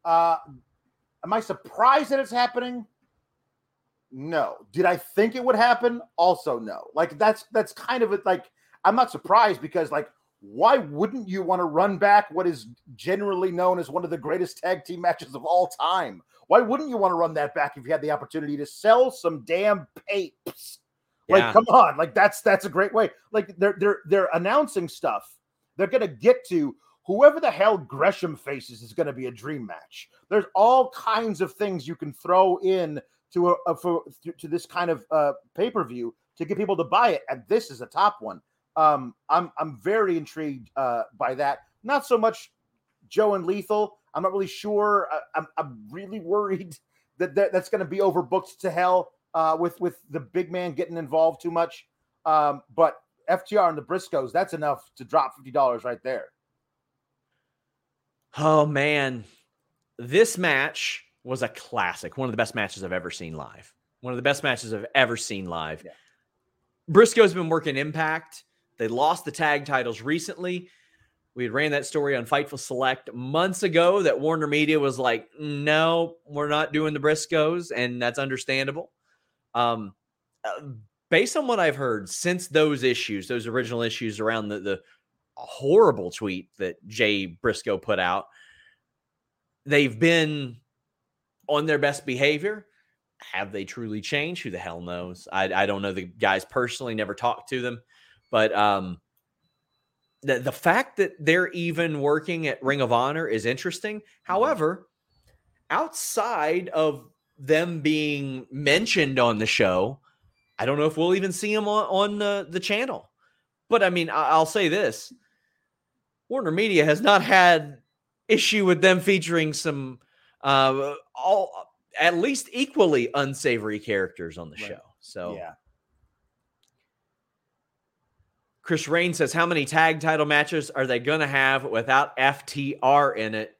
Am I surprised that it's happening? No. Did I think it would happen? Also no. Like, that's kind of like, I'm not surprised, because like, why wouldn't you want to run back what is generally known as one of the greatest tag team matches of all time? Why wouldn't you want to run that back if you had the opportunity to sell some damn papes? Like, yeah. Come on. Like, that's a great way. Like, they're announcing stuff. They're going to get to whoever the hell Gresham faces is going to be a dream match. There's all kinds of things you can throw in to to this kind of pay-per-view to get people to buy it. And this is a top one. I'm very intrigued by that. Not so much Joe and Lethal. I'm not really sure. I'm really worried that that's going to be overbooked to hell with the big man getting involved too much. But FTR and the Briscoes, that's enough to drop $50 right there. Oh, man. This match was a classic. One of the best matches I've ever seen live. Yeah. Briscoe's been working Impact. They lost the tag titles recently. We had ran that story on Fightful Select months ago that Warner Media was like, no, we're not doing the Briscoes, and that's understandable. Based on what I've heard since those original issues around the horrible tweet that Jay Briscoe put out, they've been on their best behavior. Have they truly changed? Who the hell knows? I don't know the guys personally, never talked to them. But the fact that they're even working at Ring of Honor is interesting. However, outside of them being mentioned on the show, I don't know if we'll even see them on the channel. But, I mean, I'll say this. Warner Media has not had issue with them featuring some at least equally unsavory characters on the show. So, yeah. Chris Rain says, how many tag title matches are they going to have without FTR in it?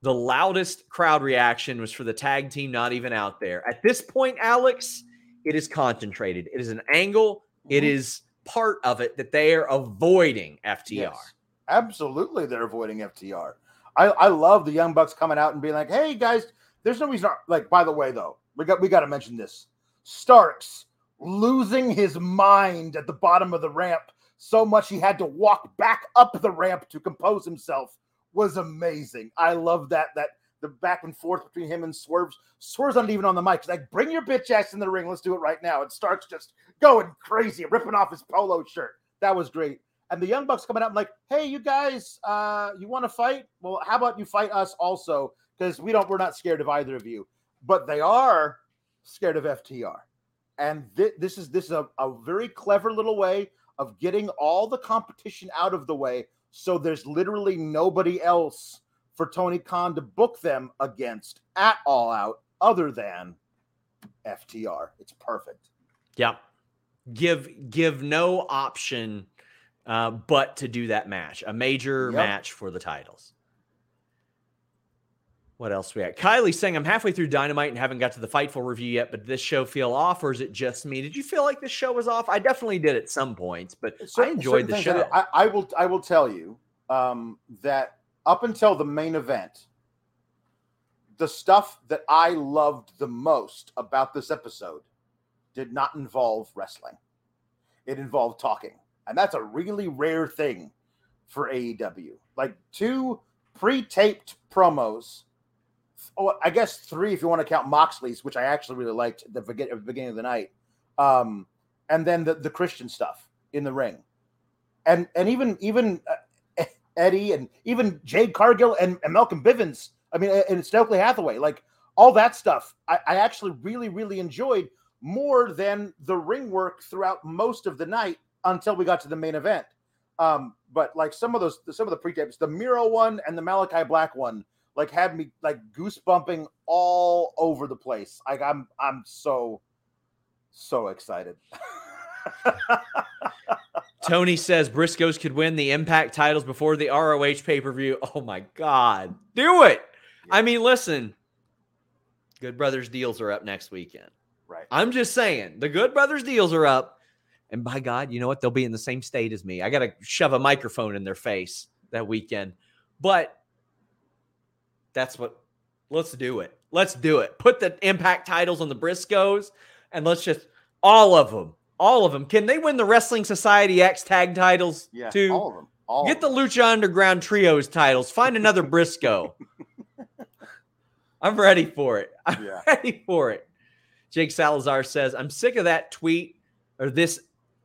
The loudest crowd reaction was for the tag team not even out there. At this point, Alex, it is concentrated. It is an angle. It is part of it that they are avoiding FTR. Yes, absolutely, they're avoiding FTR. I love the Young Bucks coming out and being like, hey, guys, there's no reason. Like, by the way, though, we got to mention this. Starks losing his mind at the bottom of the ramp so much he had to walk back up the ramp to compose himself was amazing. I love that the back and forth between him and Swerve's not even on the mic. He's like, bring your bitch ass in the ring, let's do it right now. And Stark's just going crazy, ripping off his polo shirt. That was great. And the Young Bucks coming out and like, hey, you guys, you want to fight? Well, how about you fight us also? Because we're not scared of either of you. But they are scared of FTR. And this is a very clever little way of getting all the competition out of the way, so there's literally nobody else for Tony Khan to book them against at All Out other than FTR. It's perfect. Yep. Give no option but to do that match, a major match for the titles. What else we got? Kylie's saying, I'm halfway through Dynamite and haven't got to the Fightful review yet, but did this show feel off, or is it just me? Did you feel like this show was off? I definitely did at some points, but I enjoyed the show. I will tell you that up until the main event, the stuff that I loved the most about this episode did not involve wrestling. It involved talking. And that's a really rare thing for AEW. Like 2 pre-taped promos. Oh, I guess 3 if you want to count Moxley's, which I actually really liked at the beginning of the night. And then the Christian stuff in the ring. And even Eddie and even Jade Cargill and Malcolm Bivens. I mean, and Stokely Hathaway. Like, all that stuff I actually really, really enjoyed more than the ring work throughout most of the night until we got to the main event. But like some of the pre-tapes, the Miro one and the Malachi Black one, like had me like goosebumping all over the place. Like I'm so excited. Tony says Briscoes could win the Impact titles before the ROH pay-per-view. Oh my God, do it. Yeah. I mean, listen, Good Brothers deals are up next weekend. Right. I'm just saying the Good Brothers deals are up. And by God, you know what? They'll be in the same state as me. I got to shove a microphone in their face that weekend. But let's do it. Let's do it. Put the Impact titles on the Briscoes and let's just, all of them. Can they win the Wrestling Society X tag titles too? All of them. Get the Lucha Underground Trios titles. Find another Briscoe. I'm ready for it. Jake Salazar says, I'm sick of that tweet or this.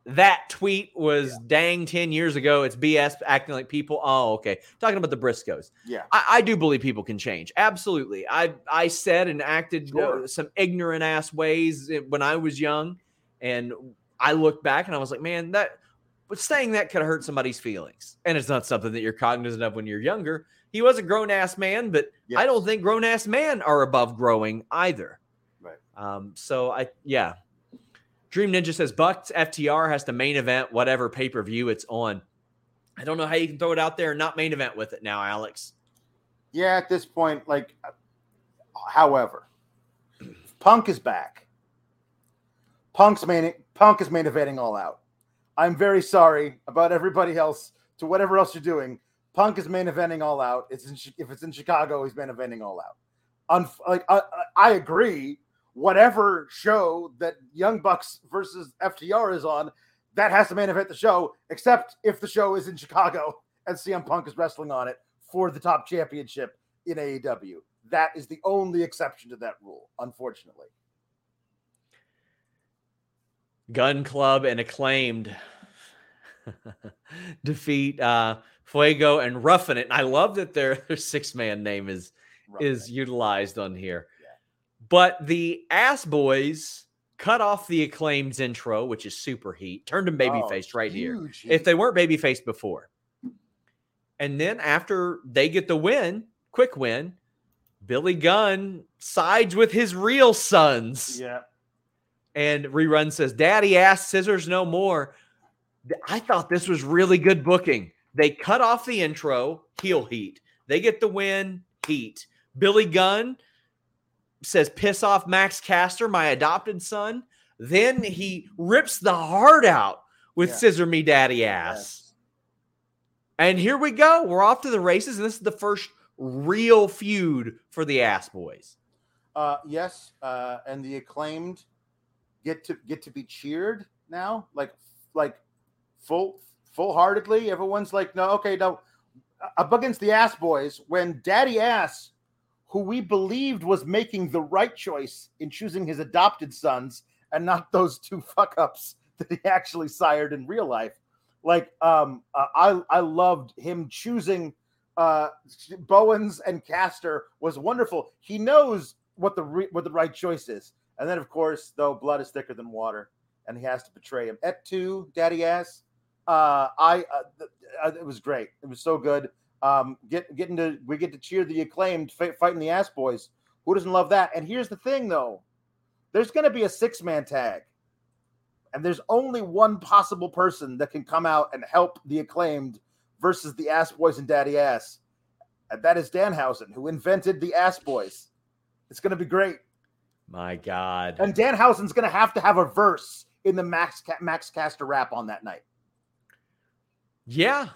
That tweet was dang 10 years ago. It's BS acting like people. Oh, okay. Talking about the Briscoes. Yeah. I do believe people can change. Absolutely. I said and acted some ignorant ass ways when I was young. And I looked back and I was like, man, but saying that could hurt somebody's feelings. And it's not something that you're cognizant of when you're younger. He was a grown ass man, but I don't think grown ass men are above growing either. Right. So Dream Ninja says, Bucks FTR has to main event whatever pay-per-view it's on. I don't know how you can throw it out there and not main event with it now, Alex. Yeah, at this point, like, however, Punk is back. Punk is main eventing All Out. I'm very sorry about everybody else to whatever else you're doing. Punk is main eventing All Out. If it's in Chicago, he's main eventing All Out. I agree. Whatever show that Young Bucks versus FTR is on, that has to main event the show, except if the show is in Chicago and CM Punk is wrestling on it for the top championship in AEW. That is the only exception to that rule, unfortunately. Gun Club and Acclaimed defeat Fuego and Roughing It. And I love that their 6-man name is utilized on here. But the Ass Boys cut off the Acclaimed's intro, which is super heat, turned them babyface right here. If they weren't babyface before. And then after they get the win, quick win, Billy Gunn sides with his real sons. Yeah. And Rerun says, Daddy ass, scissors no more. I thought this was really good booking. They cut off the intro, heel heat. They get the win, heat. Billy Gunn says, piss off Max Caster, my adopted son. Then he rips the heart out with Scissor Me Daddy Ass. Yes. And here we go. We're off to the races. And this is the first real feud for the Ass Boys. And the Acclaimed get to be cheered now. Like full-heartedly. Everyone's like, no, okay, no. Up against the Ass Boys when Daddy Ass, who we believed was making the right choice in choosing his adopted sons and not those 2 fuck-ups that he actually sired in real life. Like, I loved him choosing Bowens and Caster was wonderful. He knows what the right choice is. And then, of course, though, blood is thicker than water, and he has to betray him. Et tu, Daddy Ass. It was great. It was so good. We get to cheer the Acclaimed fighting the Ass Boys. Who doesn't love that? And here's the thing, though. There's going to be a 6-man tag. And there's only one possible person that can come out and help the Acclaimed versus the Ass Boys and Daddy Ass. And that is Danhausen, who invented the Ass Boys. It's going to be great. My God. And Danhausen's going to have a verse in the Max Caster rap on that night. Yeah.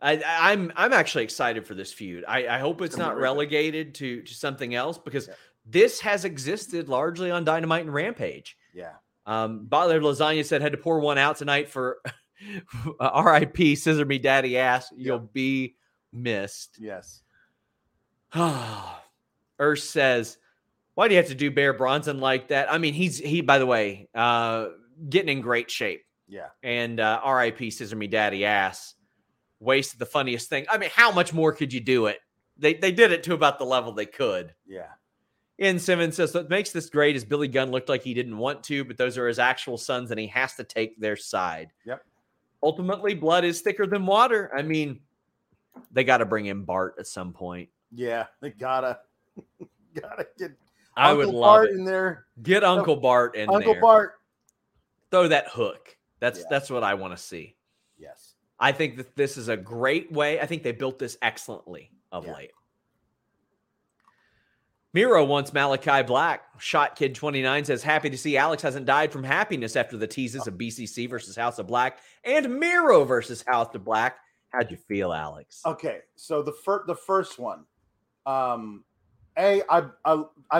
I'm actually excited for this feud. I hope it's not relegated to something else, because this has existed largely on Dynamite and Rampage. Yeah. Butler Lasagna said, had to pour one out tonight for R.I.P. Scissor Me Daddy Ass. You'll be missed. Yes. Ursh says, why do you have to do Bear Bronson like that? I mean, he, by the way, getting in great shape. Yeah. And R.I.P. Scissor Me Daddy Ass. Wasted the funniest thing. I mean, how much more could you do it? They did it to about the level they could. Yeah. And Simmons says, what makes this great is Billy Gunn looked like he didn't want to, but those are his actual sons, and he has to take their side. Yep. Ultimately, blood is thicker than water. I mean, they got to bring in Bart at some point. Yeah, they gotta get Uncle Bart in there. Get Uncle Bart in there. Uncle Bart. Throw that hook. That's what I want to see. Yes. I think that this is a great way. I think they built this excellently of late. Miro wants Malachi Black. ShotKid29 says, happy to see Alex hasn't died from happiness after the teases of BCC versus House of Black and Miro versus House of Black. How'd you feel, Alex? Okay, so the first one. I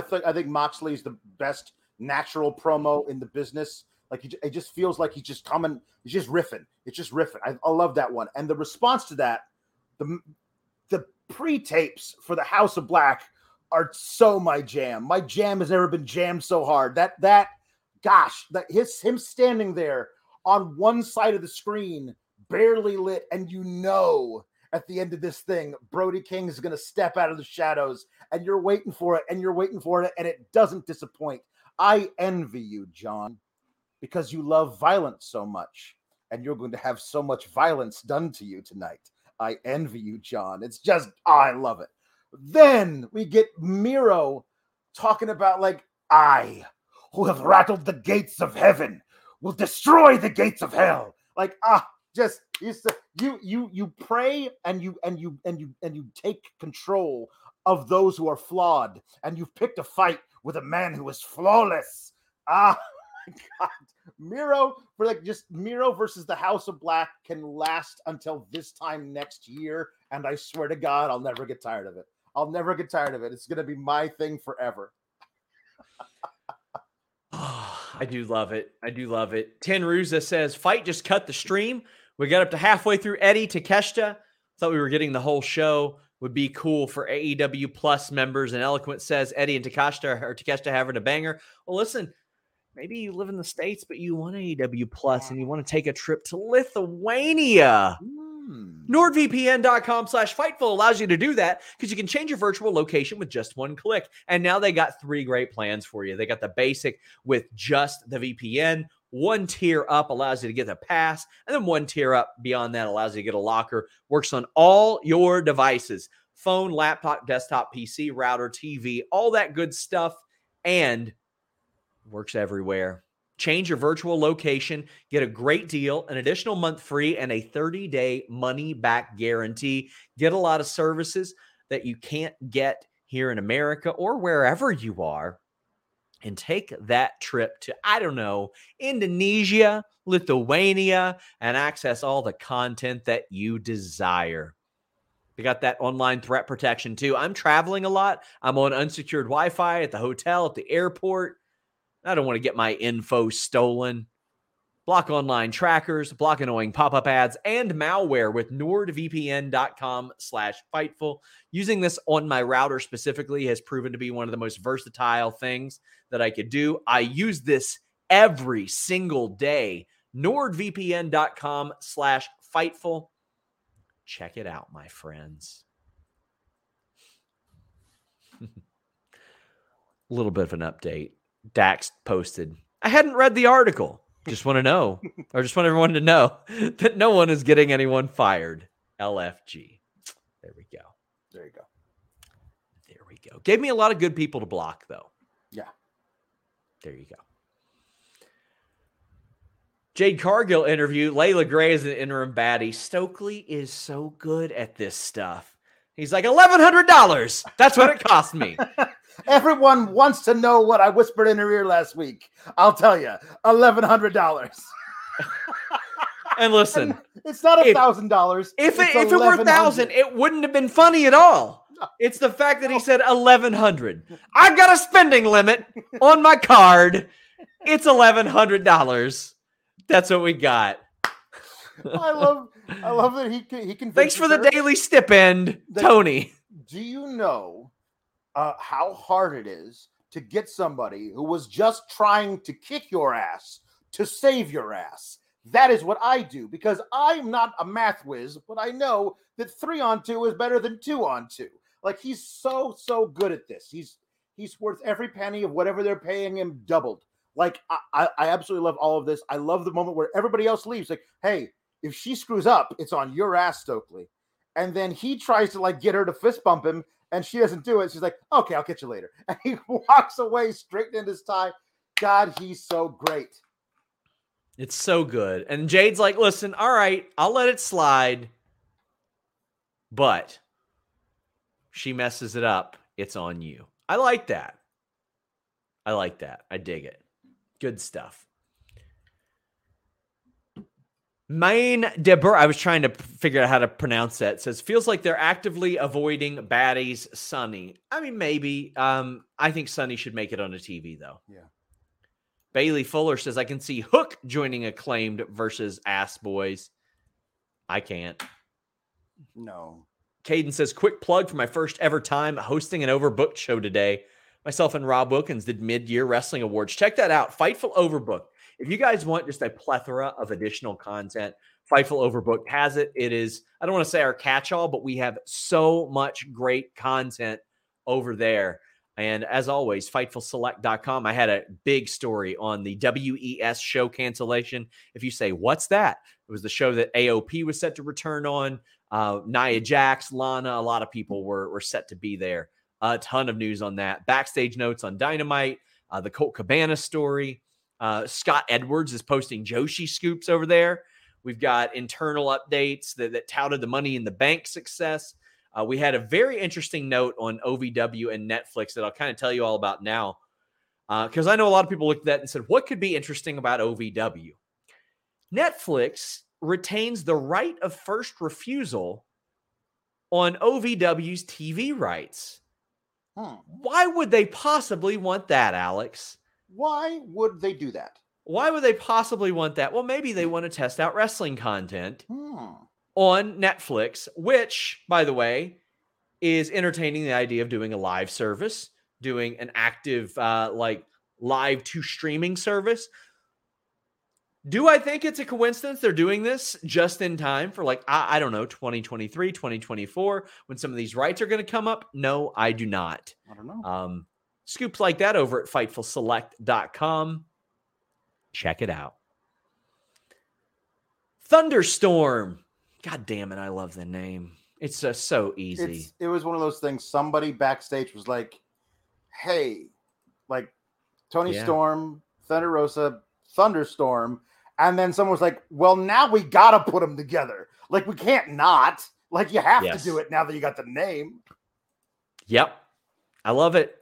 think Moxley's the best natural promo in the business. Like it just feels like he's just coming. He's just riffing. It's just riffing. I love that one. And the response to that, the pre-tapes for the House of Black are so my jam. My jam has never been jammed so hard. Him standing there on one side of the screen, barely lit, and at the end of this thing, Brody King is going to step out of the shadows, and you're waiting for it, and it doesn't disappoint. I envy you, John, because you love violence so much, and you're going to have so much violence done to you tonight. I envy you, John. It's just, I love it. Then we get Miro talking about, like, I, who have rattled the gates of heaven, will destroy the gates of hell. Like, just you pray and you take control of those who are flawed, and you've picked a fight with a man who is flawless. My God, Miro versus the House of Black can last until this time next year, and I swear to God, I'll never get tired of it. It's gonna be my thing forever. I do love it. Ten Ruza says, fight just cut the stream. We got up to halfway through Eddie Takeshita. Thought we were getting the whole show. Would be cool for AEW Plus members. And Eloquent says, Eddie and Takeshita having a banger. Well, listen, maybe you live in the States, but you want AEW Plus and you want to take a trip to Lithuania. NordVPN.com/Fightful allows you to do that because you can change your virtual location with just one click. And now they got three great plans for you. They got the basic with just the VPN. One tier up allows you to get the pass. And then one tier up beyond that allows you to get a locker. Works on all your devices. Phone, laptop, desktop, PC, router, TV, all that good stuff. And works everywhere. Change your virtual location, get a great deal, an additional month free, and a 30-day money-back guarantee. Get a lot of services that you can't get here in America or wherever you are, and take that trip to, I don't know, Indonesia, Lithuania, and access all the content that you desire. They got that online threat protection, too. I'm traveling a lot. I'm on unsecured Wi-Fi at the hotel, at the airport. I don't want to get my info stolen. Block online trackers, block annoying pop-up ads, and malware with NordVPN.com/Fightful. Using this on my router specifically has proven to be one of the most versatile things that I could do. I use this every single day. NordVPN.com/Fightful. Check it out, my friends. A little bit of an update. Dax posted, I hadn't read the article. Just want to know, or just want everyone to know that no one is getting anyone fired. LFG. There we go. Gave me a lot of good people to block, though. Yeah. There you go. Jade Cargill interview. Layla Gray is an interim baddie. Stokely is so good at this stuff. He's like, $1,100. That's what it cost me. Everyone wants to know what I whispered in her ear last week. I'll tell you, $1,100. And listen, and it's not $1,000. If it were $1,000, it wouldn't have been funny at all. No. It's the fact that he said $1,100. I've got a spending limit on my card. It's $1,100. That's what we got. I love that he can. Thanks for the daily stipend, Tony. Do you know how hard it is to get somebody who was just trying to kick your ass to save your ass? That is what I do, because I'm not a math whiz, but I know that 3-on-2 is better than 2-on-2. Like, he's so good at this. He's worth every penny of whatever they're paying him doubled. Like, I absolutely love all of this. I love the moment where everybody else leaves. Like, hey, if she screws up, it's on your ass, Stokely. And then he tries to, like, get her to fist bump him, and she doesn't do it. She's like, okay, I'll catch you later. And he walks away, straightening his tie. God, he's so great. It's so good. And Jade's like, listen, all right, I'll let it slide. But she messes it up. It's on you. I like that. I like that. I dig it. Good stuff. Main Deborah, I was trying to figure out how to pronounce that. It says, feels like they're actively avoiding baddies Sunny. I mean, maybe. I think Sunny should make it on a TV, though. Yeah. Bailey Fuller says, I can see Hook joining Acclaimed versus Ass Boys. I can't. No. Caden says, quick plug for my first ever time hosting an Overbooked show today. Myself and Rob Wilkins did Mid-Year Wrestling Awards. Check that out. Fightful Overbooked. If you guys want just a plethora of additional content, Fightful Overbooked has it. It is, I don't want to say our catch-all, but we have so much great content over there. And as always, FightfulSelect.com. I had a big story on the WES show cancellation. If you say, what's that? It was the show that AOP was set to return on. Nia Jax, Lana, a lot of people were set to be there. A ton of news on that. Backstage notes on Dynamite, the Colt Cabana story. Scott Edwards is posting Joshi scoops over there. We've got internal updates that touted the Money in the Bank success. We had a very interesting note on OVW and Netflix that I'll kind of tell you all about now. Because I know a lot of people looked at that and said, what could be interesting about OVW? Netflix retains the right of first refusal on OVW's TV rights. Huh. Why would they possibly want that, Alex? Why would they do that? Why would they possibly want that? Well, maybe they want to test out wrestling content. On Netflix, which, by the way, is entertaining the idea of doing a live service, doing an active, live to streaming service. Do I think it's a coincidence they're doing this just in time for, 2023, 2024, when some of these rights are going to come up? No, I do not. I don't know. Scoops like that over at FightfulSelect.com. Check it out. Thunderstorm. God damn it, I love the name. It's just so easy. It was one of those things. Somebody backstage was like, hey, like Tony Storm, Thunder Rosa, Thunderstorm. And then someone was like, well, now we got to put them together. Like, we can't not. Like, you have to do it now that you got the name. Yep. I love it.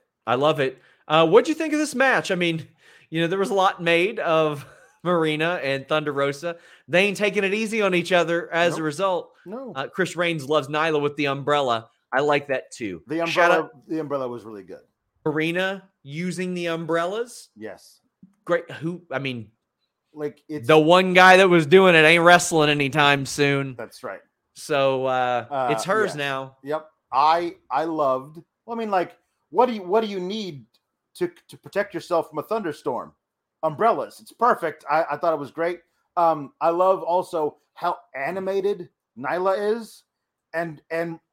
What'd you think of this match? I mean, there was a lot made of Marina and Thunder Rosa. They ain't taking it easy on each other as a result. No. Chris Reigns loves Nyla with the umbrella. I like that too. The umbrella was really good. Marina using the umbrellas. Yes. Great. It's the one guy that was doing it ain't wrestling anytime soon. That's right. So it's hers now. Yep. I loved. Well, what do you need to protect yourself from a thunderstorm? Umbrellas. It's perfect. I thought it was great. I love also how animated Nyla is and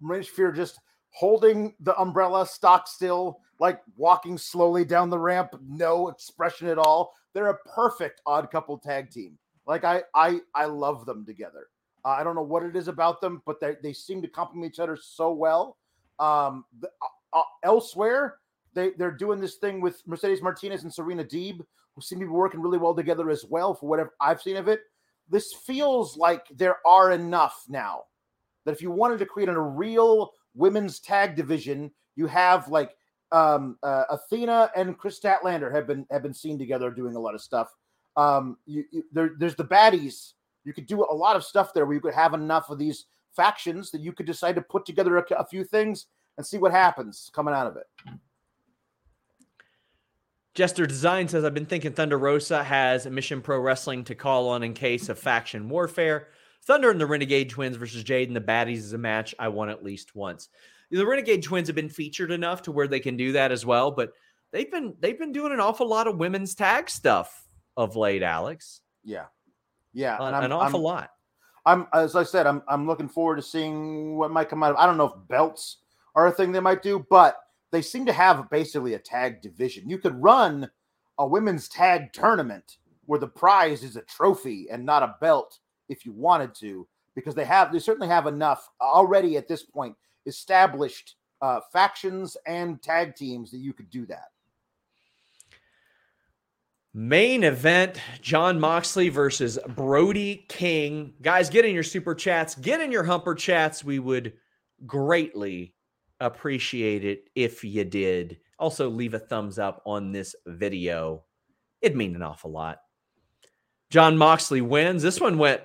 Marina Shafir just holding the umbrella stock still, like walking slowly down the ramp, no expression at all. They're a perfect odd couple tag team. Like I love them together. I don't know what it is about them, but they seem to complement each other so well. Elsewhere, they're doing this thing with Mercedes Martinez and Serena Deeb, who seem to be working really well together as well, for whatever I've seen of it. This feels like there are enough now that if you wanted to create a real women's tag division, you have like Athena and Chris Statlander have been seen together doing a lot of stuff. There's the baddies. You could do a lot of stuff there where you could have enough of these factions that you could decide to put together a few things and see what happens coming out of it. Jester Design says, I've been thinking Thunder Rosa has Mission Pro Wrestling to call on in case of faction warfare. Thunder and the Renegade Twins versus Jade and the Baddies is a match I want at least once. The Renegade Twins have been featured enough to where they can do that as well, but they've been doing an awful lot of women's tag stuff of late, Alex. Yeah, an awful lot. As I said, I'm looking forward to seeing what might come out of. I don't know if belts are a thing they might do, but they seem to have basically a tag division. You could run a women's tag tournament where the prize is a trophy and not a belt if you wanted to, because they certainly have enough already at this point established factions and tag teams that you could do that. Main event, Jon Moxley versus Brody King. Guys, get in your super chats. Get in your humper chats. We would greatly appreciate it if you did. Also, leave a thumbs up on this video. It'd mean an awful lot. Jon Moxley wins. This one went...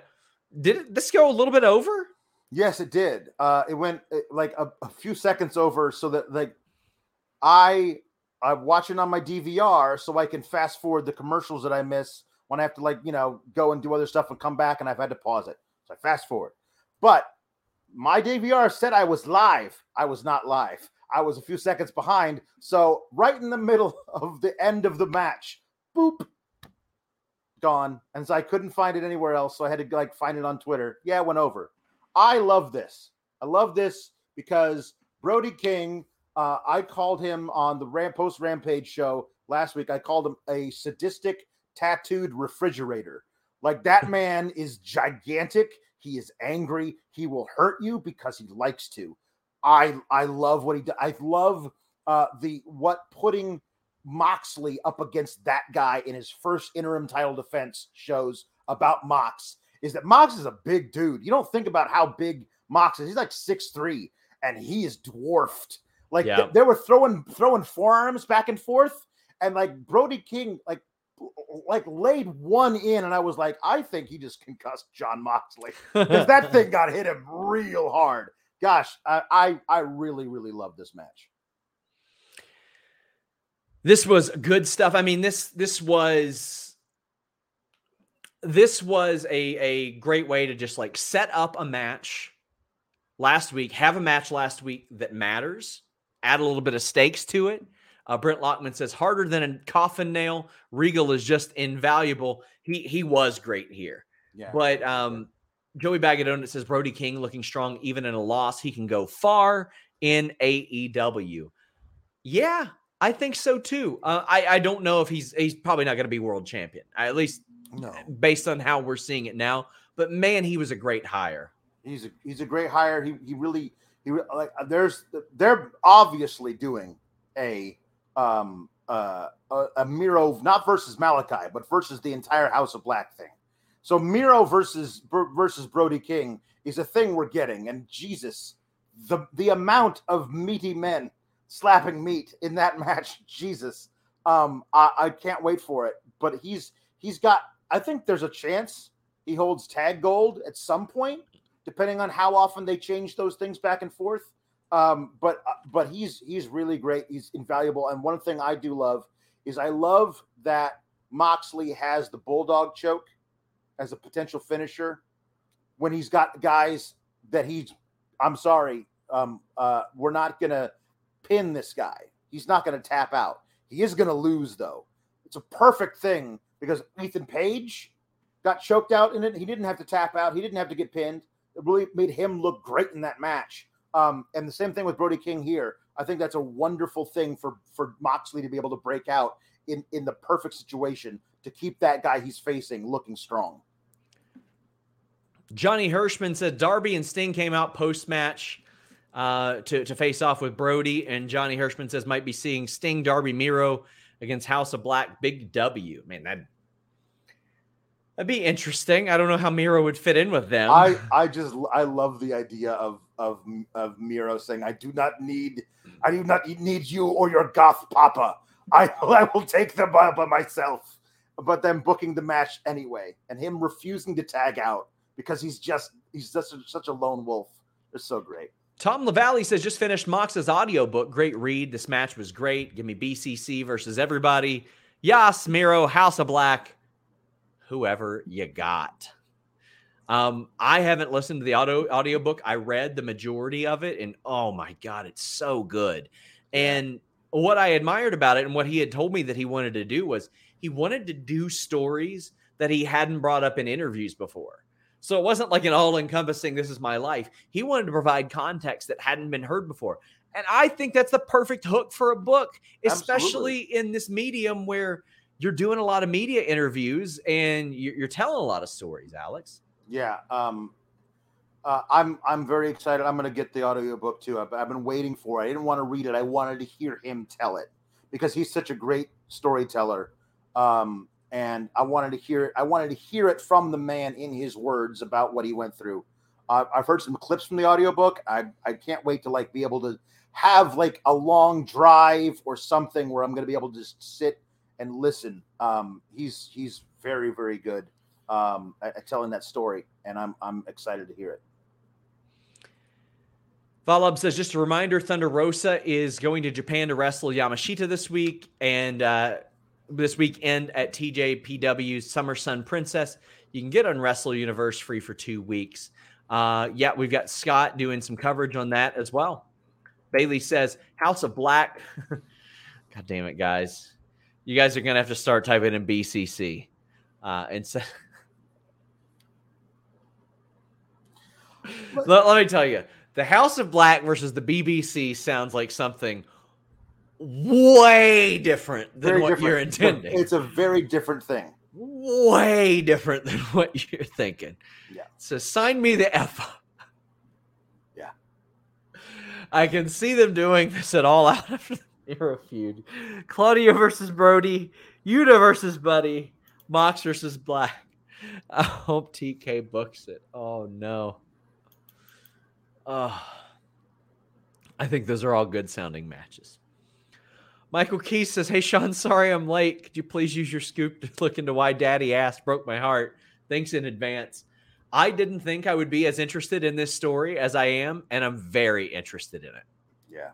Did this go a little bit over? Yes, it did. It went like a few seconds over so that like I'm watching on my DVR so I can fast forward the commercials that I miss when I have to go and do other stuff and come back, and I've had to pause it. So I fast forward. But my DVR said I was live. I was not live. I was a few seconds behind. So right in the middle of the end of the match, boop, gone. And so I couldn't find it anywhere else. So I had to find it on Twitter. Yeah, it went over. I love this. I love this because Brody King, I called him on the post-Rampage show last week. I called him a sadistic, tattooed refrigerator. Like, that man is gigantic. He is angry. He will hurt you because he likes to. I love what he does. I love putting Moxley up against that guy in his first interim title defense shows about Mox is that Mox is a big dude. You don't think about how big Mox is. He's like 6'3", and he is dwarfed. Like, yeah. They were throwing forearms back and forth, and Brody King laid one in, and I was like, I think he just concussed Jon Moxley because that thing got hit him real hard. Gosh, I really, really love this match. This was good stuff. I mean, this was a great way to just set up a match last week, have a match last week that matters. Add a little bit of stakes to it. Brent Lockman says, harder than a coffin nail. Regal is just invaluable. He was great here. Yeah. But Joey Bagadona says, Brody King looking strong even in a loss. He can go far in AEW. Yeah, I think so too. I don't know if he's probably not going to be world champion, at least no, based on how we're seeing it now. But man, he was a great hire. He's a great hire. They're obviously doing a Miro, not versus Malachi, but versus the entire House of Black thing. So Miro versus Brody King is a thing we're getting. And Jesus, the amount of meaty men slapping meat in that match, Jesus, I can't wait for it. But he's got, I think there's a chance he holds tag gold at some point, depending on how often they change those things back and forth. But he's really great. He's invaluable. And one thing I do love is I love that Moxley has the bulldog choke as a potential finisher when he's got guys that we're not going to pin this guy. He's not going to tap out. He is going to lose, though. It's a perfect thing because Ethan Page got choked out in it. He didn't have to tap out. He didn't have to get pinned. It really made him look great in that match. And the same thing with Brody King here. I think that's a wonderful thing for Moxley to be able to break out in the perfect situation to keep that guy he's facing looking strong. Johnny Hirschman said Darby and Sting came out post-match to face off with Brody. And Johnny Hirschman says might be seeing Sting, Darby, Miro against House of Black, Big W. Man, that'd be interesting. I don't know how Miro would fit in with them. I love the idea of of Miro saying, I do not need you or your goth papa. I will take them by myself. But then booking the match anyway, and him refusing to tag out because he's just such a lone wolf. It's so great. Tom LaValle says, just finished Mox's audiobook. Great read. This match was great. Give me BCC versus everybody. Yas, Miro, House of Black, whoever you got. I haven't listened to the audiobook. I read the majority of it, and oh my God, it's so good. And what I admired about it and what he had told me that he wanted to do was he wanted to do stories that he hadn't brought up in interviews before. So it wasn't like an all-encompassing, this is my life. He wanted to provide context that hadn't been heard before. And I think that's the perfect hook for a book, especially in this medium where you're doing a lot of media interviews and you're telling a lot of stories, Alex. Yeah. I'm very excited. I'm going to get the audiobook too. I've been waiting for it. I didn't want to read it. I wanted to hear him tell it because he's such a great storyteller. And I wanted to hear it. I wanted to hear it from the man in his words about what he went through. I've heard some clips from the audiobook. I can't wait to like be able to have like a long drive or something where I'm going to be able to just sit and listen. He's very, very good at telling that story, and I'm excited to hear it. Valab says, just a reminder, Thunder Rosa is going to Japan to wrestle Yamashita this week, and this weekend at TJPW's Summer Sun Princess. You can get on Wrestle Universe free for 2 weeks. Yeah, we've got Scott doing some coverage on that as well. Bailey says, House of Black. God damn it, guys. You guys are going to have to start typing in BCC. Let me tell you, the House of Black versus the BBC sounds like something way different than you're intending. It's a very different thing. Way different than what you're thinking. Yeah. So sign me the F up. Yeah. I can see them doing this at all out after the Miro feud. Claudia versus Brody. Yuta versus Buddy. Mox versus Black. I hope TK books it. Oh, no. I think those are all good sounding matches. Michael Keith says, hey, Sean, sorry I'm late. Could you please use your scoop to look into why Daddy Ass broke my heart? Thanks in advance. I didn't think I would be as interested in this story as I am, and I'm very interested in it. Yeah.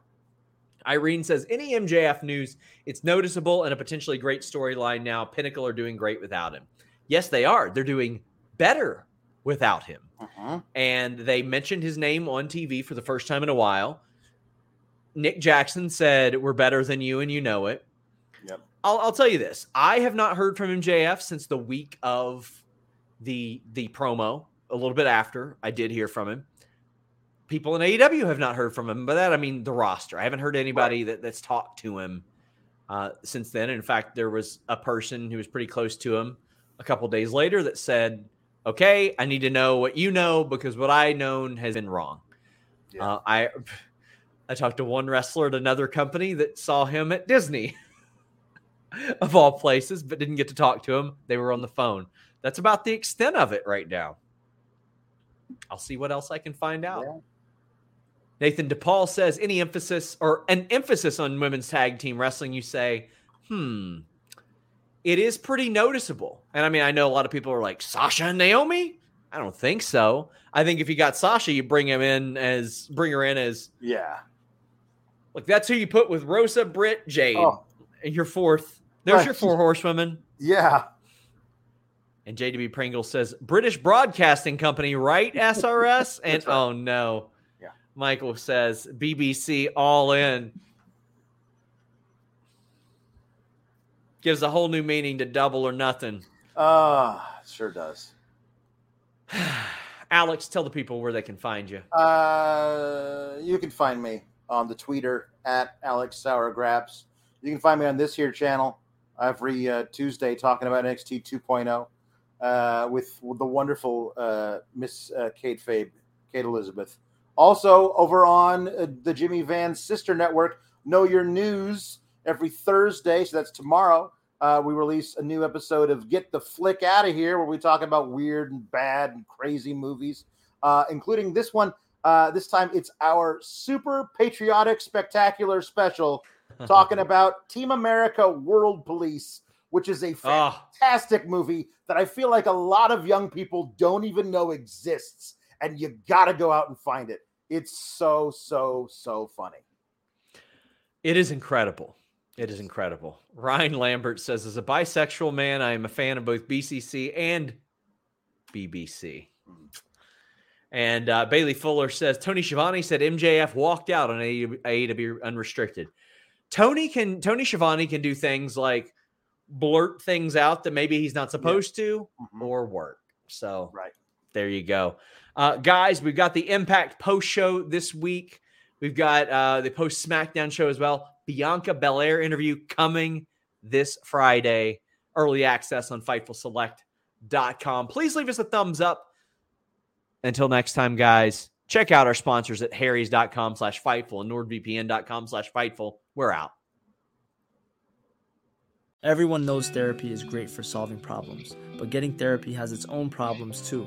Irene says, any MJF news, it's noticeable and a potentially great storyline now. Pinnacle are doing great without him. Yes, they are. They're doing better without him. Uh-huh. And they mentioned his name on TV for the first time in a while. Nick Jackson said, we're better than you and you know it. Yep. I'll tell you this. I have not heard from MJF since the week of the promo. A little bit after I did hear from him. People in AEW have not heard from him. By that, I mean the roster. I haven't heard anybody that's talked to him since then. In fact, there was a person who was pretty close to him a couple days later that said, okay, I need to know what you know because what I known has been wrong. Yeah. I talked to one wrestler at another company that saw him at Disney, of all places, but didn't get to talk to him. They were on the phone. That's about the extent of it right now. I'll see what else I can find out. Yeah. Nathan DePaul says, any emphasis or an emphasis on women's tag team wrestling, you say, it is pretty noticeable. And I mean, I know a lot of people are like, Sasha and Naomi? I don't think so. I think if you got Sasha, you bring her in as yeah. Look, that's who you put with Rosa, Britt, Jade. Oh. And your fourth. There's your four horsewomen. Yeah. And JW Pringle says, British Broadcasting Company, right, SRS? And right. Oh, no. Yeah. Michael says, BBC all in. Gives a whole new meaning to Double or Nothing. Sure does. Alex, tell the people where they can find you. You can find me on the Twitter at Alex Sour Graps. You can find me on this here channel every Tuesday talking about NXT 2.0 with the wonderful Miss Kate Fabe, Kate Elizabeth. Also over on the Jimmy Van sister network, Know Your News every Thursday. So that's tomorrow. We release a new episode of Get the Flick Out of Here, where we talk about weird and bad and crazy movies, including this one. This time it's our super patriotic spectacular special talking about Team America World Police, which is a fantastic movie that I feel like a lot of young people don't even know exists. And you got to go out and find it. It's so, so, so funny. It is incredible. It is incredible. Ryan Lambert says, as a bisexual man, I am a fan of both BCC and BBC. And Bailey Fuller says, Tony Schiavone said MJF walked out on AEW Unrestricted. Tony Schiavone can do things like blurt things out that maybe he's not supposed to or work. So right. There you go. Guys, we've got the Impact post show this week. We've got the post SmackDown show as well. Bianca Belair interview coming this Friday. Early access on FightfulSelect.com. Please leave us a thumbs up. Until next time, guys, check out our sponsors at harrys.com/Fightful and nordvpn.com/Fightful. We're out. Everyone knows therapy is great for solving problems, but getting therapy has its own problems too,